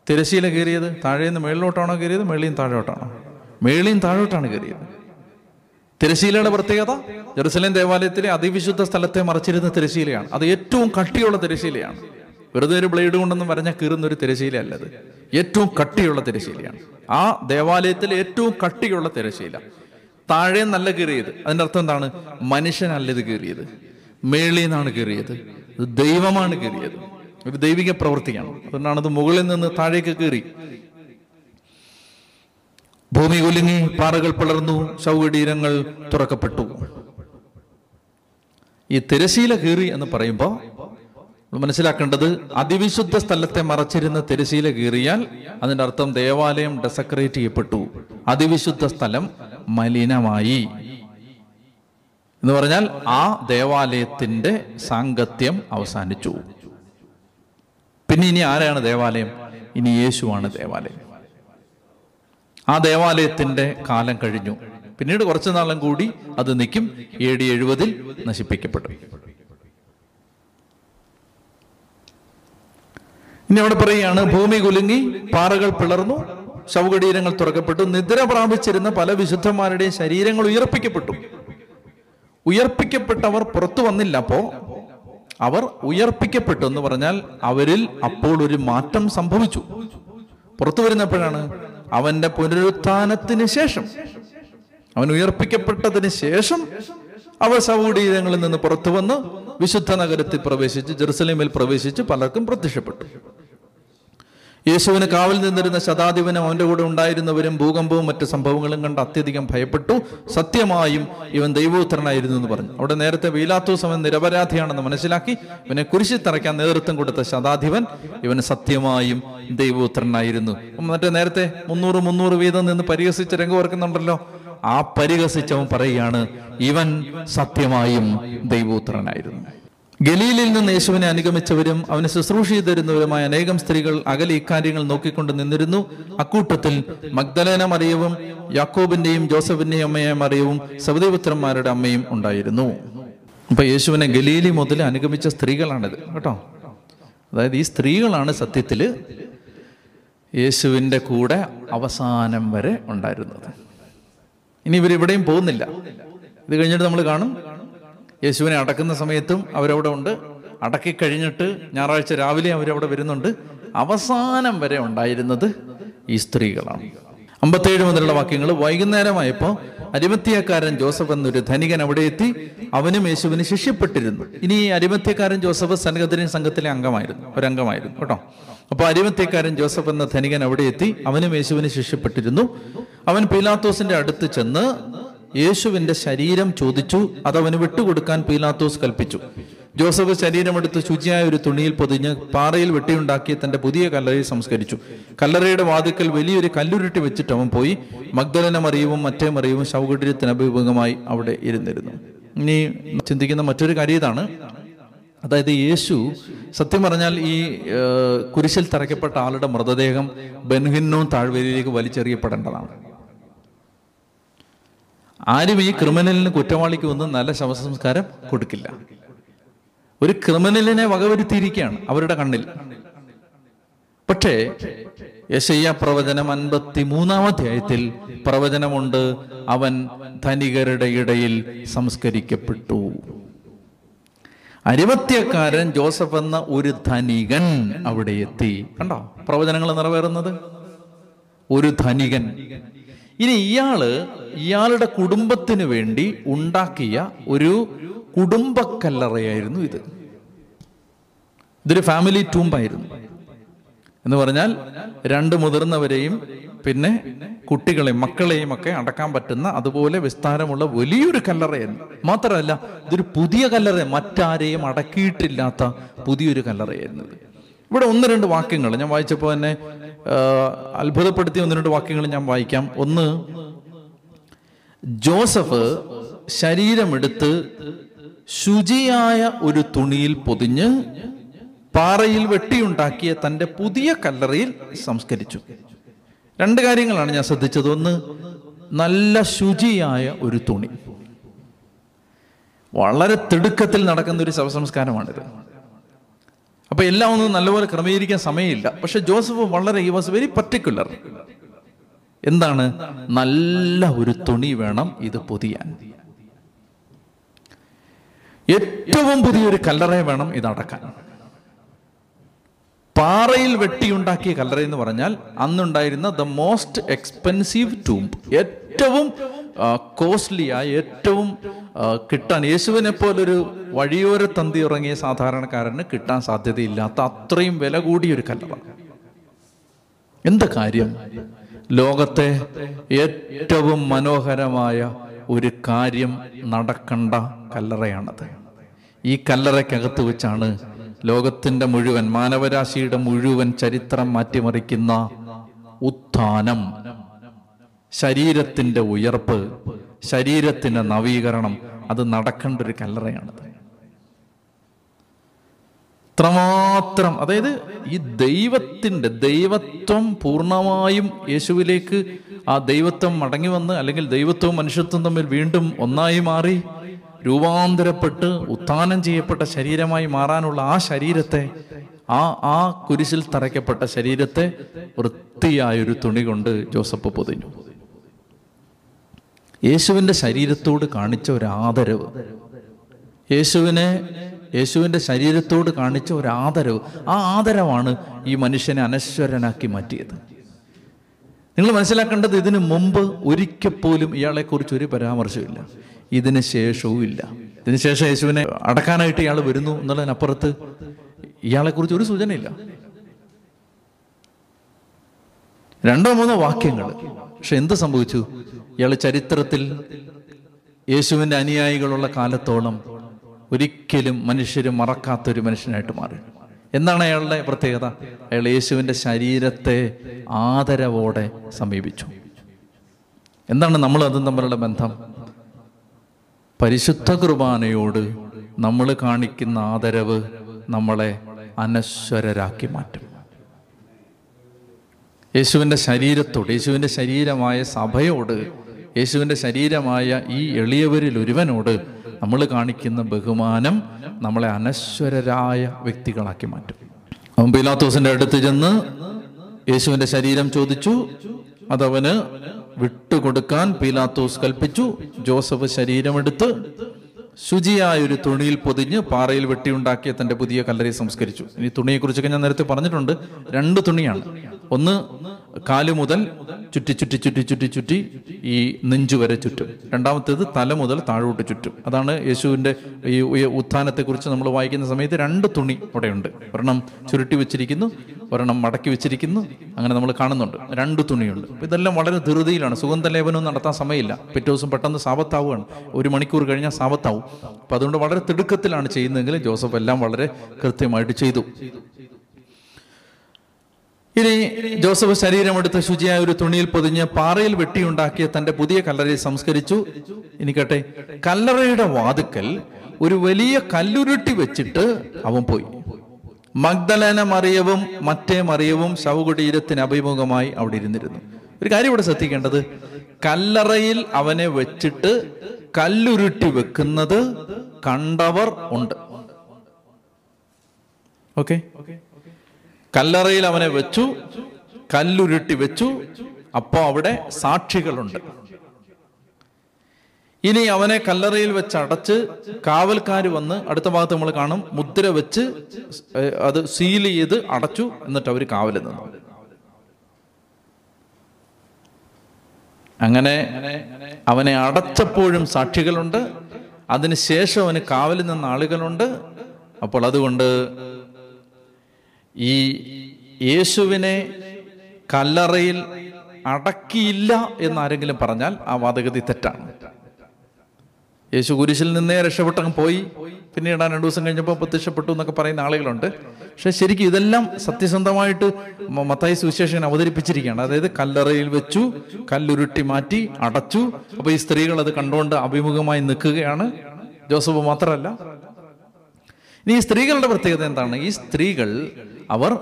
തിരശ്ശീല കയറിയത് താഴേന്ന് മേളിലോട്ടാണോ കയറിയത്, മേളിയും താഴോട്ടാണോ? മേളിയും താഴോട്ടാണ് കയറിയത്. തിരശ്ശീലയുടെ പ്രത്യേകത, ജെറുസലേം ദേവാലയത്തിലെ അതിവിശുദ്ധ സ്ഥലത്തെ മറച്ചിരുന്ന തിരശ്ശീലയാണ്. അത് ഏറ്റവും കട്ടിയുള്ള തിരശ്ശീലയാണ്. വെറുതെ ഒരു ബ്ലേഡ് കൊണ്ടൊന്നും വരഞ്ഞാൽ കീറുന്ന ഒരു തിരശ്ശീല അല്ലത്, ഏറ്റവും കട്ടിയുള്ള തിരശ്ശീലയാണ്. ആ ദേവാലയത്തിലെ ഏറ്റവും കട്ടിയുള്ള തിരശ്ശീല. താഴെ നല്ല കീറിയത്, അതിൻ്റെ അർത്ഥം എന്താണ്? മനുഷ്യനല്ല ഇത് കീറിയത്, മേളിന്നാണ് കീറിയത്, ദൈവമാണ് കീറിയത്, ഒരു ദൈവിക പ്രവൃത്തിയാണ്. അതുകൊണ്ടാണത് മുകളിൽ നിന്ന് താഴേക്ക് കീറി. ഭൂമി കുലുങ്ങി, പാറകൾ പിളർന്നു, ശവകുടീരങ്ങൾ തുറക്കപ്പെട്ടു. ഈ തിരശ്ശീല കീറി എന്ന് പറയുമ്പോൾ മനസ്സിലാക്കേണ്ടത്, അതിവിശുദ്ധ സ്ഥലത്തെ മറച്ചിരുന്ന തിരശ്ശീല കീറിയാൽ അതിൻ്റെ അർത്ഥം ദേവാലയം ഡെസക്രേറ്റ് ചെയ്യപ്പെട്ടു, അതിവിശുദ്ധ സ്ഥലം മലിനമായി എന്ന് പറഞ്ഞാൽ ആ ദേവാലയത്തിന്റെ സാങ്കത്യം അവസാനിച്ചു. പിന്നെ ഇനി ആരാണ് ദേവാലയം? ഇനി യേശുവാണ് ദേവാലയം. ആ ദേവാലയത്തിന്റെ കാലം കഴിഞ്ഞു. പിന്നീട് കുറച്ചു നാളും കൂടി അത് നിൽക്കും. AD 70 നശിപ്പിക്കപ്പെട്ടു. ഇനി അവിടെ പറയുകയാണ്, ഭൂമി കുലുങ്ങി, പാറകൾ പിളർന്നു, ശവകുടീരങ്ങൾ തുറക്കപ്പെട്ടു, നിദ്ര പ്രാപിച്ചിരുന്ന പല വിശുദ്ധന്മാരുടെയും ശരീരങ്ങൾ ഉയർപ്പിക്കപ്പെട്ടു. ഉയർപ്പിക്കപ്പെട്ടവർ പുറത്തു വന്നില്ല. അപ്പോൾ അവർ ഉയർപ്പിക്കപ്പെട്ടു എന്ന് പറഞ്ഞാൽ അവരിൽ അപ്പോൾ ഒരു മാറ്റം സംഭവിച്ചു. പുറത്തു വരുന്നപ്പോഴാണ് അവന്റെ പുനരുത്ഥാനത്തിന് ശേഷം, അവൻ ഉയർപ്പിക്കപ്പെട്ടതിന് ശേഷം അവർ ശവകുടീരങ്ങളിൽ നിന്ന് പുറത്തു വന്ന് വിശുദ്ധ നഗരത്തിൽ പ്രവേശിച്ച് ജെറുസലേമിൽ പ്രവേശിച്ച് പലർക്കും പ്രത്യക്ഷപ്പെട്ടു. യേശുവിന് കാവൽ നിന്നിരുന്ന ശതാധിപനും അവൻ്റെ കൂടെ ഉണ്ടായിരുന്നവരും ഭൂകമ്പവും മറ്റ് സംഭവങ്ങളും കണ്ട് അത്യധികം ഭയപ്പെട്ടു. സത്യമായും ഇവൻ ദൈവപുത്രനായിരുന്നു എന്ന് പറഞ്ഞു. അവിടെ നേരത്തെ പീലാത്തോസ് അവൻ നിരപരാധിയാണെന്ന് മനസ്സിലാക്കി ഇവനെ കുരിശിൽ തറയ്ക്കാൻ നേതൃത്വം കൊടുത്ത ശതാധിപൻ ഇവന് സത്യമായും ദൈവപുത്രനായിരുന്നു. മറ്റേ നേരത്തെ 300 വീതം നിന്ന് പരിഹസിച്ച് രംഗം ഓർക്കുന്നുണ്ടല്ലോ. ആ പരിഹസിച്ചവൻ പറയുകയാണ്, ഇവൻ സത്യമായും ദൈവപുത്രനായിരുന്നു. ഗലീലിൽ നിന്ന് യേശുവിനെ അനുഗമിച്ചവരും അവന് ശുശ്രൂഷ ചെയ്തിരുന്നവരുമായ അനേകം സ്ത്രീകൾ അകലെ ഇക്കാര്യങ്ങൾ നോക്കിക്കൊണ്ട് നിന്നിരുന്നു. അക്കൂട്ടത്തിൽ മഗ്ദലന മറിയവും യാക്കോബിന്റെയും ജോസഫിന്റെയും അമ്മയായ മറിയവും സബദൈപുത്രന്മാരുടെ അമ്മയും ഉണ്ടായിരുന്നു. അപ്പൊ യേശുവിനെ ഗലീലി മുതൽ അനുഗമിച്ച സ്ത്രീകളാണിത് കേട്ടോ. അതായത് ഈ സ്ത്രീകളാണ് സത്യത്തിൽ യേശുവിൻ്റെ കൂടെ അവസാനം വരെ ഉണ്ടായിരുന്നത്. ഇനി ഇവരെവിടെയും പോകുന്നില്ല. ഇത് കഴിഞ്ഞിട്ട് നമ്മൾ കാണും യേശുവിനെ അടക്കുന്ന സമയത്തും അവരവിടെ ഉണ്ട്. അടക്കിക്കഴിഞ്ഞിട്ട് ഞായറാഴ്ച രാവിലെ അവരവിടെ വരുന്നുണ്ട്. അവസാനം വരെ ഉണ്ടായിരുന്നത് ഈ സ്ത്രീകളാണ്. 57 മുതലുള്ള വാക്യങ്ങൾ. വൈകുന്നേരമായപ്പോൾ അരിമത്യക്കാരൻ ജോസഫ് എന്നൊരു ധനികൻ അവിടെ എത്തി. അവനും യേശുവിന് ശിഷ്യപ്പെട്ടിരുന്നു. ഇനി ഈ അരിമത്യക്കാരൻ ജോസഫ് സൻഗീർത്തനം സംഘത്തിലെ ഒരംഗമായിരുന്നു കേട്ടോ. അപ്പോൾ അരിമത്യക്കാരൻ ജോസഫ് എന്ന ധനികൻ അവിടെ എത്തി. അവനും യേശുവിന് ശിഷ്യപ്പെട്ടിരുന്നു. അവൻ പീലാത്തോസിന്റെ അടുത്ത് ചെന്ന് യേശുവിന്റെ ശരീരം ചോദിച്ചു. അതവന് വിട്ടുകൊടുക്കാൻ പീലാത്തോസ് കൽപ്പിച്ചു. ജോസഫ് ശരീരമെടുത്ത് ശുചിയായ ഒരു തുണിയിൽ പൊതിഞ്ഞ് പാറയിൽ വെട്ടിയുണ്ടാക്കി തന്റെ പുതിയ കല്ലറയിൽ സംസ്കരിച്ചു. കല്ലറയുടെ വാതിക്കൽ വലിയൊരു കല്ലുരുട്ടി വെച്ചിട്ട് അവൻ പോയി. മഗ്ദലന മറിയവും മറ്റേ മറിയവും ശവകുടീരത്തിന് അഭിമുഖമായി അവിടെ ഇരുന്നിരുന്നു. ഇനി ചിന്തിക്കുന്ന മറ്റൊരു കാര്യം ഇതാണ്. അതായത് യേശു സത്യം പറഞ്ഞാൽ ഈ കുരിശിൽ തറയ്ക്കപ്പെട്ട ആളുടെ മൃതദേഹം ബെൻഹിന്നോം താഴ്വരയിലേക്ക് വലിച്ചെറിയപ്പെടേണ്ടതാണ്. ആരും ഈ ക്രിമിനലിന് കുറ്റവാളിക്ക് ഒന്നും നല്ല ശവസംസ്കാരം കൊടുക്കില്ല. ഒരു ക്രിമിനലിനെ വകവരുത്തിയിരിക്കുകയാണ് അവരുടെ കണ്ണിൽ. പക്ഷേ യെശയ്യാ പ്രവചനം 53 അധ്യായത്തിൽ പ്രവചനമുണ്ട്, അവൻ ധനികരുടെ ഇടയിൽ സംസ്കരിക്കപ്പെട്ടു. അരിമത്യക്കാരൻ ജോസഫ് എന്ന ഒരു ധനികൻ അവിടെ എത്തി. കണ്ടോ പ്രവചനങ്ങൾ നിറവേറുന്നത്? ഒരു ധനികൻ. ഇനി ഇയാളുടെ കുടുംബത്തിന് വേണ്ടി ഉണ്ടാക്കിയ ഒരു കുടുംബക്കല്ലറയായിരുന്നു ഇത്. ഇതൊരു ഫാമിലി ടൂമ്പായിരുന്നു. എന്ന് പറഞ്ഞാൽ 2 മുതിർന്നവരെയും പിന്നെ കുട്ടികളെയും മക്കളെയും ഒക്കെ അടക്കാൻ പറ്റുന്ന അതുപോലെ വിസ്താരമുള്ള വലിയൊരു കല്ലറയായിരുന്നു. മാത്രമല്ല ഇതൊരു പുതിയ കല്ലറ, മറ്റാരെയും അടക്കിയിട്ടില്ലാത്ത പുതിയൊരു കല്ലറയായിരുന്നു. ഇവിടെ 1-2 വാക്യങ്ങൾ ഞാൻ വായിച്ചപ്പോൾ തന്നെ അത്ഭുതപ്പെടുത്തിയ 1-2 വാക്യങ്ങൾ ഞാൻ വായിക്കാം. ഒന്ന്, ജോസഫ് ശരീരമെടുത്ത് ശുചിയായ ഒരു തുണിയിൽ പൊതിഞ്ഞ് പാറയിൽ വെട്ടിയുണ്ടാക്കിയ തൻ്റെ പുതിയ കല്ലറയിൽ സംസ്കരിച്ചു. 2 കാര്യങ്ങളാണ് ഞാൻ ശ്രദ്ധിച്ചത്. ഒന്ന്, നല്ല ശുചിയായ ഒരു തുണി. വളരെ തിടുക്കത്തിൽ നടക്കുന്ന ഒരു ശവസംസ്കാരമാണിത്. അപ്പൊ എല്ലാം ഒന്നും നല്ലപോലെ ക്രമീകരിക്കാൻ സമയമില്ല. പക്ഷെ ജോസഫ് വളരെ ഹി വാസ് വെരി പർട്ടിക്കുലർ. എന്താണ്? നല്ല ഒരു തുണി വേണം ഇത് പൊതിയാൻ. ഏറ്റവും പുതിയൊരു കല്ലറ വേണം ഇതടക്കാൻ. പാറയിൽ വെട്ടിയുണ്ടാക്കിയ കല്ലറ എന്ന് പറഞ്ഞാൽ അന്നുണ്ടായിരുന്ന ദ മോസ്റ്റ് എക്സ്പെൻസീവ് ടൂംബ്, ഏറ്റവും കോസ്റ്റ്ലിയായ, ഏറ്റവും കിട്ടാൻ യേശുവിനെ പോലൊരു വഴിയോര തന്തി ഉറങ്ങിയ സാധാരണക്കാരന് കിട്ടാൻ സാധ്യതയില്ലാത്ത അത്രയും വില കൂടിയൊരു കല്ലറ. എന്ത് കാര്യം! ലോകത്തെ ഏറ്റവും മനോഹരമായ ഒരു കാര്യം നടക്കേണ്ട കല്ലറയാണത്. ഈ കല്ലറയ്ക്കകത്ത് വെച്ചാണ് ലോകത്തിൻ്റെ മുഴുവൻ, മാനവരാശിയുടെ മുഴുവൻ ചരിത്രം മാറ്റിമറിക്കുന്ന ഉത്ഥാനം, ശരീരത്തിൻ്റെ ഉയർപ്പ്, ശരീരത്തിൻ്റെ നവീകരണം അത് നടക്കേണ്ട ഒരു കല്ലറയാണത്. അത്രമാത്രം, അതായത് ഈ ദൈവത്വം പൂർണ്ണമായും യേശുവിലേക്ക്, ആ ദൈവത്വം മടങ്ങി വന്ന്, അല്ലെങ്കിൽ ദൈവത്വവും മനുഷ്യത്വം തമ്മിൽ വീണ്ടും ഒന്നായി മാറി രൂപാന്തരപ്പെട്ട് ഉത്ഥാനം ചെയ്യപ്പെട്ട ശരീരമായി മാറാനുള്ള ആ ശരീരത്തെ, ആ കുരിശിൽ തറയ്ക്കപ്പെട്ട ശരീരത്തെ വൃത്തിയായൊരു തുണി കൊണ്ട് ജോസഫ് പൊതിഞ്ഞു. യേശുവിൻ്റെ ശരീരത്തോട് കാണിച്ച ഒരാദരവ്, യേശുവിൻ്റെ ശരീരത്തോട് കാണിച്ച ഒരാദരവ്, ആ ആദരവാണ് ഈ മനുഷ്യനെ അനശ്വരനാക്കി മാറ്റിയത്. നിങ്ങൾ മനസ്സിലാക്കേണ്ടത്, ഇതിനു മുമ്പ് ഒരിക്കൽ പോലും ഇയാളെക്കുറിച്ച് ഒരു പരാമർശമില്ല, ഇതിന് ശേഷവും ഇല്ല. ഇതിന് ശേഷം യേശുവിനെ അടക്കാനായിട്ട് ഇയാൾ വരുന്നു എന്നുള്ളതിനപ്പുറത്ത് ഇയാളെക്കുറിച്ച് ഒരു സൂചനയില്ല. രണ്ടോ മൂന്നോ വാക്യങ്ങൾ. പക്ഷെ എന്ത് സംഭവിച്ചു? ഇയാൾ ചരിത്രത്തിൽ യേശുവിൻ്റെ അനുയായികളുള്ള കാലത്തോളം ഒരിക്കലും മനുഷ്യരും മറക്കാത്തൊരു മനുഷ്യനായിട്ട് മാറി. എന്താണ് അയാളുടെ പ്രത്യേകത? അയാൾ യേശുവിൻ്റെ ശരീരത്തെ ആദരവോടെ സമീപിച്ചു. എന്താണ് നമ്മൾ അതും തമ്മിലുള്ള ബന്ധം? പരിശുദ്ധ കുർബാനയോട് നമ്മൾ കാണിക്കുന്ന ആദരവ് നമ്മളെ അനശ്വരരാക്കി മാറ്റും. യേശുവിൻ്റെ ശരീരത്തോട്, യേശുവിൻ്റെ ശരീരമായ സഭയോട്, യേശുവിൻ്റെ ശരീരമായ ഈ എളിയവരിൽ ഒരുവനോട് നമ്മൾ കാണിക്കുന്ന ബഹുമാനം നമ്മളെ അനശ്വരരായ വ്യക്തികളാക്കി മാറ്റും. അവൻ പീലാത്തോസിൻ്റെ അടുത്ത് ചെന്ന് യേശുവിൻ്റെ ശരീരം ചോദിച്ചു. അതവന് വിട്ടുകൊടുക്കാൻ പീലാത്തോസ് കൽപ്പിച്ചു. ജോസഫ് ശരീരമെടുത്ത് ശുചിയായൊരു തുണിയിൽ പൊതിഞ്ഞ് പാറയിൽ വെട്ടിയുണ്ടാക്കിയ തൻ്റെ പുതിയ കല്ലറയെ സംസ്കരിച്ചു. ഈ തുണിയെക്കുറിച്ചൊക്കെ ഞാൻ നേരത്തെ പറഞ്ഞിട്ടുണ്ട്. രണ്ട് തുണിയാണ്. ഒന്ന് കാല് മുതൽ ചുറ്റി ചുറ്റി ചുറ്റി ചുറ്റി ചുറ്റി ഈ നെഞ്ചു വരെ ചുറ്റും. രണ്ടാമത്തേത് തല മുതൽ താഴോട്ട് ചുറ്റും. അതാണ് യേശുവിൻ്റെ ഈ ഉത്ഥാനത്തെക്കുറിച്ച് നമ്മൾ വായിക്കുന്ന സമയത്ത് രണ്ട് തുണി അവിടെയുണ്ട്. ഒരെണ്ണം ചുരുട്ടി വെച്ചിരിക്കുന്നു, ഒരെണ്ണം മടക്കി വെച്ചിരിക്കുന്നു. അങ്ങനെ നമ്മൾ കാണുന്നുണ്ട്, രണ്ട് തുണിയുണ്ട്. ഇതെല്ലാം വളരെ ധൃതിയിലാണ്. സുഗന്ധലേപനം നടത്താൻ സമയമില്ല. പിറ്റേ ദിവസം പെട്ടെന്ന് സാപത്താവുകയാണ്. ഒരു മണിക്കൂർ കഴിഞ്ഞാൽ സാപത്താവും. അപ്പം അതുകൊണ്ട് വളരെ തിടുക്കത്തിലാണ് ചെയ്യുന്നതെങ്കിൽ ജോസഫ് എല്ലാം വളരെ കൃത്യമായിട്ട് ചെയ്തു. ഇനി ജോസഫ് ശരീരമെടുത്ത് ശുചിയായ ഒരു തുണിയിൽ പൊതിഞ്ഞ് പാറയിൽ വെട്ടിയുണ്ടാക്കിയ തൻ്റെ പുതിയ കല്ലറയെ സംസ്കരിച്ചു. ഇനി കേട്ടെ, കല്ലറയുടെ വാതുക്കൽ ഒരു വലിയ കല്ലുരുട്ടി വെച്ചിട്ട് അവൻ പോയി. മഗ്ദലന മറിയവും മറ്റേ മറിയവും ശവകുടീരത്തിന് അഭിമുഖമായി അവിടെ ഇരുന്നിരുന്നു. ഒരു കാര്യം ഇവിടെ ശ്രദ്ധിക്കേണ്ടത്, കല്ലറയിൽ അവനെ വെച്ചിട്ട് കല്ലുരുട്ടി വെക്കുന്നത് കണ്ടവർ ഉണ്ട്. ഓക്കെ, കല്ലറയിൽ അവനെ വെച്ചു, കല്ലുരുട്ടി വെച്ചു. അപ്പോൾ അവിടെ സാക്ഷികളുണ്ട്. ഇനി അവനെ കല്ലറയിൽ വെച്ച് അടച്ച് കാവൽക്കാർ വന്ന്, അടുത്ത ഭാഗത്ത് നമ്മൾ കാണും, മുദ്ര വെച്ച് അത് സീൽ ചെയ്ത് അടച്ചു. എന്നിട്ട് അവർ കാവലിൽ നിന്നു. അങ്ങനെ അവനെ അടച്ചപ്പോഴും സാക്ഷികളുണ്ട്. അതിനുശേഷം അവന് കാവലിൽ നിന്ന ആളുകളുണ്ട്. അപ്പോൾ അതുകൊണ്ട് ഈ യേശുവിനെ കല്ലറയിൽ അടക്കിയില്ല എന്നാരെങ്കിലും പറഞ്ഞാൽ ആ വാദഗതി തെറ്റാണ്. യേശു കുരിശിൽ നിന്നേ രക്ഷപ്പെട്ടങ്ങ് പോയി, പിന്നീട് ആ രണ്ടു ദിവസം കഴിഞ്ഞപ്പോൾ പ്രത്യക്ഷപ്പെട്ടു എന്നൊക്കെ പറയുന്ന ആളുകളുണ്ട്. പക്ഷെ ശരിക്കും ഇതെല്ലാം സത്യസന്ധമായിട്ട് മത്തായി സുവിശേഷൻ അവതരിപ്പിച്ചിരിക്കുകയാണ്. അതായത് കല്ലറയിൽ വെച്ചു, കല്ലുരുട്ടി മാറ്റി, അടച്ചു. അപ്പോൾ ഈ സ്ത്രീകൾ അത് കണ്ടുകൊണ്ട് അഭിമുഖമായി നിൽക്കുകയാണ്, ജോസഫ് മാത്രമല്ല. ഇനി ഈ സ്ത്രീകളുടെ പ്രത്യേകത എന്താണ്? ഈ സ്ത്രീകൾ അവർ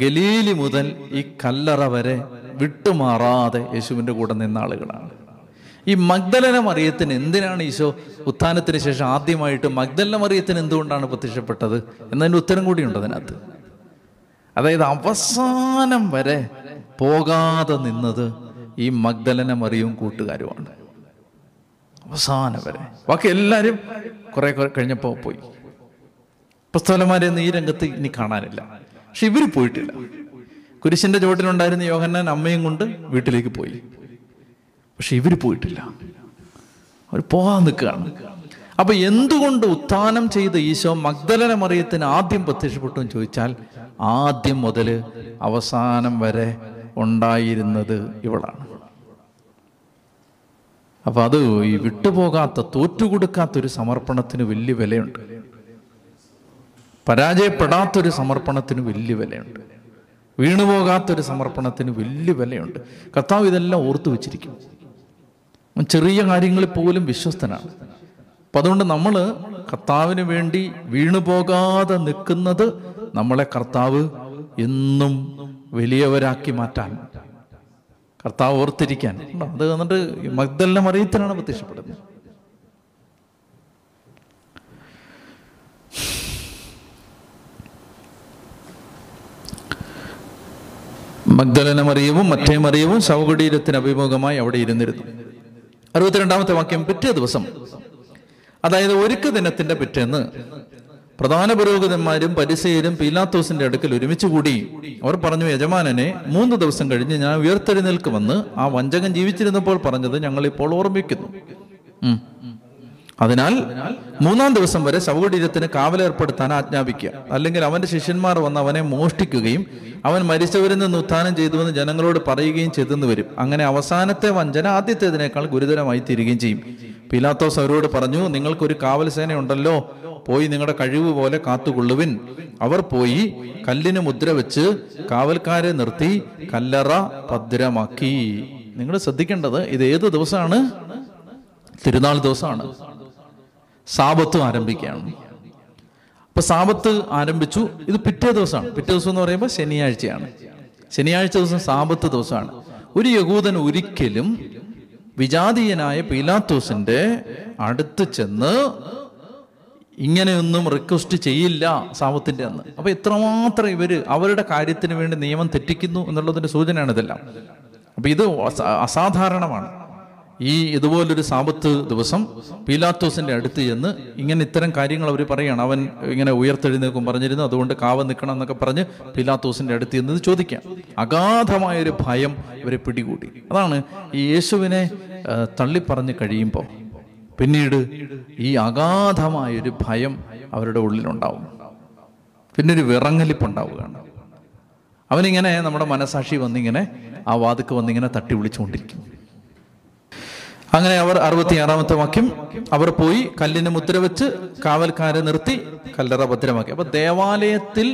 ഗലീലി മുതൽ ഈ കല്ലറ വരെ വിട്ടുമാറാതെ യേശുവിൻ്റെ കൂടെ നിന്ന ആളുകളാണ്. ഈ മഗ്ദലന മറിയത്തിന് എന്തിനാണ് ഈശോ ഉത്ഥാനത്തിന് ശേഷം ആദ്യമായിട്ട് മഗ്ദലന മറിയത്തിന് എന്തുകൊണ്ടാണ് പ്രത്യക്ഷപ്പെട്ടത് എന്നതിൻ്റെ ഉത്തരം കൂടിയുണ്ട് അതിനകത്ത്. അതായത് അവസാനം വരെ പോകാതെ നിന്നത് ഈ മഗ്ദലന മറിയവും കൂട്ടുകാരുമാണ്. അവസാനം വരെ. ബാക്കി എല്ലാവരും കുറെ കഴിഞ്ഞപ്പോൾ പോയി. അപ്പോസ്തലന്മാരെയൊന്നും ഈ രംഗത്ത് ഇനി കാണാനില്ല. പക്ഷെ ഇവർ പോയിട്ടില്ല. കുരിശിൻ്റെ ചുവട്ടിലുണ്ടായിരുന്ന യോഹന്നാൻ അമ്മയും കൊണ്ട് വീട്ടിലേക്ക് പോയി. പക്ഷെ ഇവർ പോയിട്ടില്ല. അവർ പോകാൻ നിൽക്കുകയാണ്. അപ്പം എന്തുകൊണ്ട് ഉത്ഥാനം ചെയ്ത ഈശോ മഗ്ദലന മറിയത്തിന് ആദ്യം പ്രത്യക്ഷപ്പെട്ടു എന്ന് ചോദിച്ചാൽ, ആദ്യം മുതൽ അവസാനം വരെ ഉണ്ടായിരുന്നത് ഇവളാണ്. അപ്പം അത് ഈ വിട്ടുപോകാത്ത, തോറ്റുകൊടുക്കാത്തൊരു സമർപ്പണത്തിന് വലിയ വിലയുണ്ട്. പരാജയപ്പെടാത്തൊരു സമർപ്പണത്തിന് വലിയ വിലയുണ്ട്. വീണുപോകാത്തൊരു സമർപ്പണത്തിന് വലിയ വിലയുണ്ട്. കർത്താവ് ഇതെല്ലാം ഓർത്തു വെച്ചിരിക്കും. ചെറിയ കാര്യങ്ങളിൽ പോലും വിശ്വസ്തനാണ്. അപ്പം അതുകൊണ്ട് നമ്മൾ കർത്താവിന് വേണ്ടി വീണുപോകാതെ നിൽക്കുന്നത് നമ്മളെ കർത്താവ് എന്നും വലിയവരാക്കി മാറ്റാൻ, കർത്താവ് ഓർത്തിരിക്കാൻ. അത് എന്നിട്ട് മഗ്ദലന മറിയത്തിനാണ് പ്രത്യക്ഷപ്പെടുന്നത്. മഗ്ദലന മറിയവും മറ്റേ മറിയവും ശവകുടീരത്തിന് അഭിമുഖമായി അവിടെ ഇരുന്നിരുന്നു. 62-ാമത്തെ വാക്യം. പിറ്റേ ദിവസം, അതായത് ഒരുക്ക ദിനത്തിന്റെ പിറ്റേന്ന്, പ്രധാന പുരോഹിതന്മാരും പരിസയരും പീലാത്തോസിന്റെ അടുക്കൽ ഒരുമിച്ച് കൂടി. അവർ പറഞ്ഞു, യജമാനനെ, 3 ദിവസം കഴിഞ്ഞ് ഞാൻ ഉയർത്തെഴുന്നേൽക്കുമെന്ന് ആ വഞ്ചകൻ ജീവിച്ചിരുന്നപ്പോൾ പറഞ്ഞത് ഞങ്ങൾ ഇപ്പോൾ ഓർമ്മിക്കുന്നു. അതിനാൽ 3-ാം ദിവസം വരെ ശവകുടീരത്തിന് കാവലേർപ്പെടുത്താൻ ആജ്ഞാപിക്കുക, അല്ലെങ്കിൽ അവന്റെ ശിഷ്യന്മാർ വന്ന് അവനെ മോഷ്ടിക്കുകയും അവൻ മരിച്ചവരിൽ നിന്ന് ഉത്ഥാനം ചെയ്തുവെന്ന് ജനങ്ങളോട് പറയുകയും ചെയ്തെന്ന് വരും. അങ്ങനെ അവസാനത്തെ വഞ്ചന ആദ്യത്തേതിനേക്കാൾ ഗുരുതരമായി തീരുകയും ചെയ്യും. പീലാത്തോസ് അവരോട് പറഞ്ഞു, നിങ്ങൾക്കൊരു കാവൽസേനയുണ്ടല്ലോ, പോയി നിങ്ങളുടെ കഴിവ് പോലെ കാത്തുകൊള്ളുവിൻ. അവർ പോയി കല്ലിന് മുദ്ര വെച്ച് കാവൽക്കാരെ നിർത്തി കല്ലറ ഭദ്രമാക്കി. നിങ്ങൾ ശ്രദ്ധിക്കേണ്ടത്, ഇത് ഏത് ദിവസമാണ്? തിരുനാൾ ദിവസമാണ്. സാബത്ത് ആരംഭിക്കുകയാണ്. അപ്പൊ സാബത്ത് ആരംഭിച്ചു. ഇത് പിറ്റേ ദിവസമാണ്. പിറ്റേ ദിവസം എന്ന് പറയുമ്പോൾ ശനിയാഴ്ചയാണ്. ശനിയാഴ്ച ദിവസം സാബത്ത് ദിവസമാണ്. ഒരു യഹൂദൻ ഒരിക്കലും വിജാതീയനായ പീലാത്തോസിന്റെ അടുത്ത് ചെന്ന് ഇങ്ങനെയൊന്നും റിക്വസ്റ്റ് ചെയ്യില്ല സാബത്തിന്റെ അന്ന്. അപ്പൊ എത്രമാത്രം ഇവര് അവരുടെ കാര്യത്തിന് വേണ്ടി നിയമം തെറ്റിക്കുന്നു എന്നുള്ളതിന്റെ സൂചനയാണ് ഇതെല്ലാം. അപ്പൊ ഇത് അസാധാരണമാണ്. ഈ ഇതുപോലൊരു സാബത്ത് ദിവസം പീലാത്തോസിന്റെ അടുത്ത് ചെന്ന് ഇങ്ങനെ ഇത്തരം കാര്യങ്ങൾ അവർ പറയുകയാണ്. അവൻ ഇങ്ങനെ ഉയർത്തെഴുന്നേൽക്കും പറഞ്ഞിരുന്നു, അതുകൊണ്ട് കാവൽ നിൽക്കണം എന്നൊക്കെ പറഞ്ഞ് പീലാത്തോസിന്റെ അടുത്ത് ചെന്നത് ചോദിക്കാം. അഗാധമായൊരു ഭയം ഇവരെ പിടികൂടി. അതാണ് ഈ യേശുവിനെ തള്ളിപ്പറഞ്ഞു കഴിയുമ്പോൾ പിന്നീട് ഈ അഗാധമായൊരു ഭയം അവരുടെ ഉള്ളിലുണ്ടാവും. പിന്നൊരു വിറങ്ങലിപ്പുണ്ടാവുകയാണ്. അവനിങ്ങനെ നമ്മുടെ മനസാക്ഷി വന്നിങ്ങനെ ആ വാതുക്ക് വന്നിങ്ങനെ തട്ടി വിളിച്ചുകൊണ്ടിരിക്കും. അങ്ങനെ അവർ 66-ാമത്തെ വാക്യം, അവർ പോയി കല്ലിന് മുദ്ര വെച്ച് കാവൽക്കാരെ നിർത്തി കല്ലറ ഭദ്രമാക്കി. അപ്പൊ ദേവാലയത്തിൽ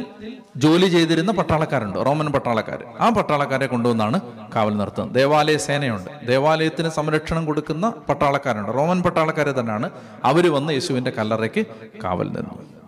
ജോലി ചെയ്തിരുന്ന പട്ടാളക്കാരുണ്ട്, റോമൻ പട്ടാളക്കാർ. ആ പട്ടാളക്കാരെ കൊണ്ടുവന്നാണ് കാവൽ നിർത്തുന്നത്. ദേവാലയ സേനയുണ്ട്, ദേവാലയത്തിന് സംരക്ഷണം കൊടുക്കുന്ന പട്ടാളക്കാരുണ്ട്, റോമൻ പട്ടാളക്കാരെ തന്നെയാണ്. അവർ വന്ന് യേശുവിന്റെ കല്ലറയ്ക്ക് കാവൽ നിന്നു.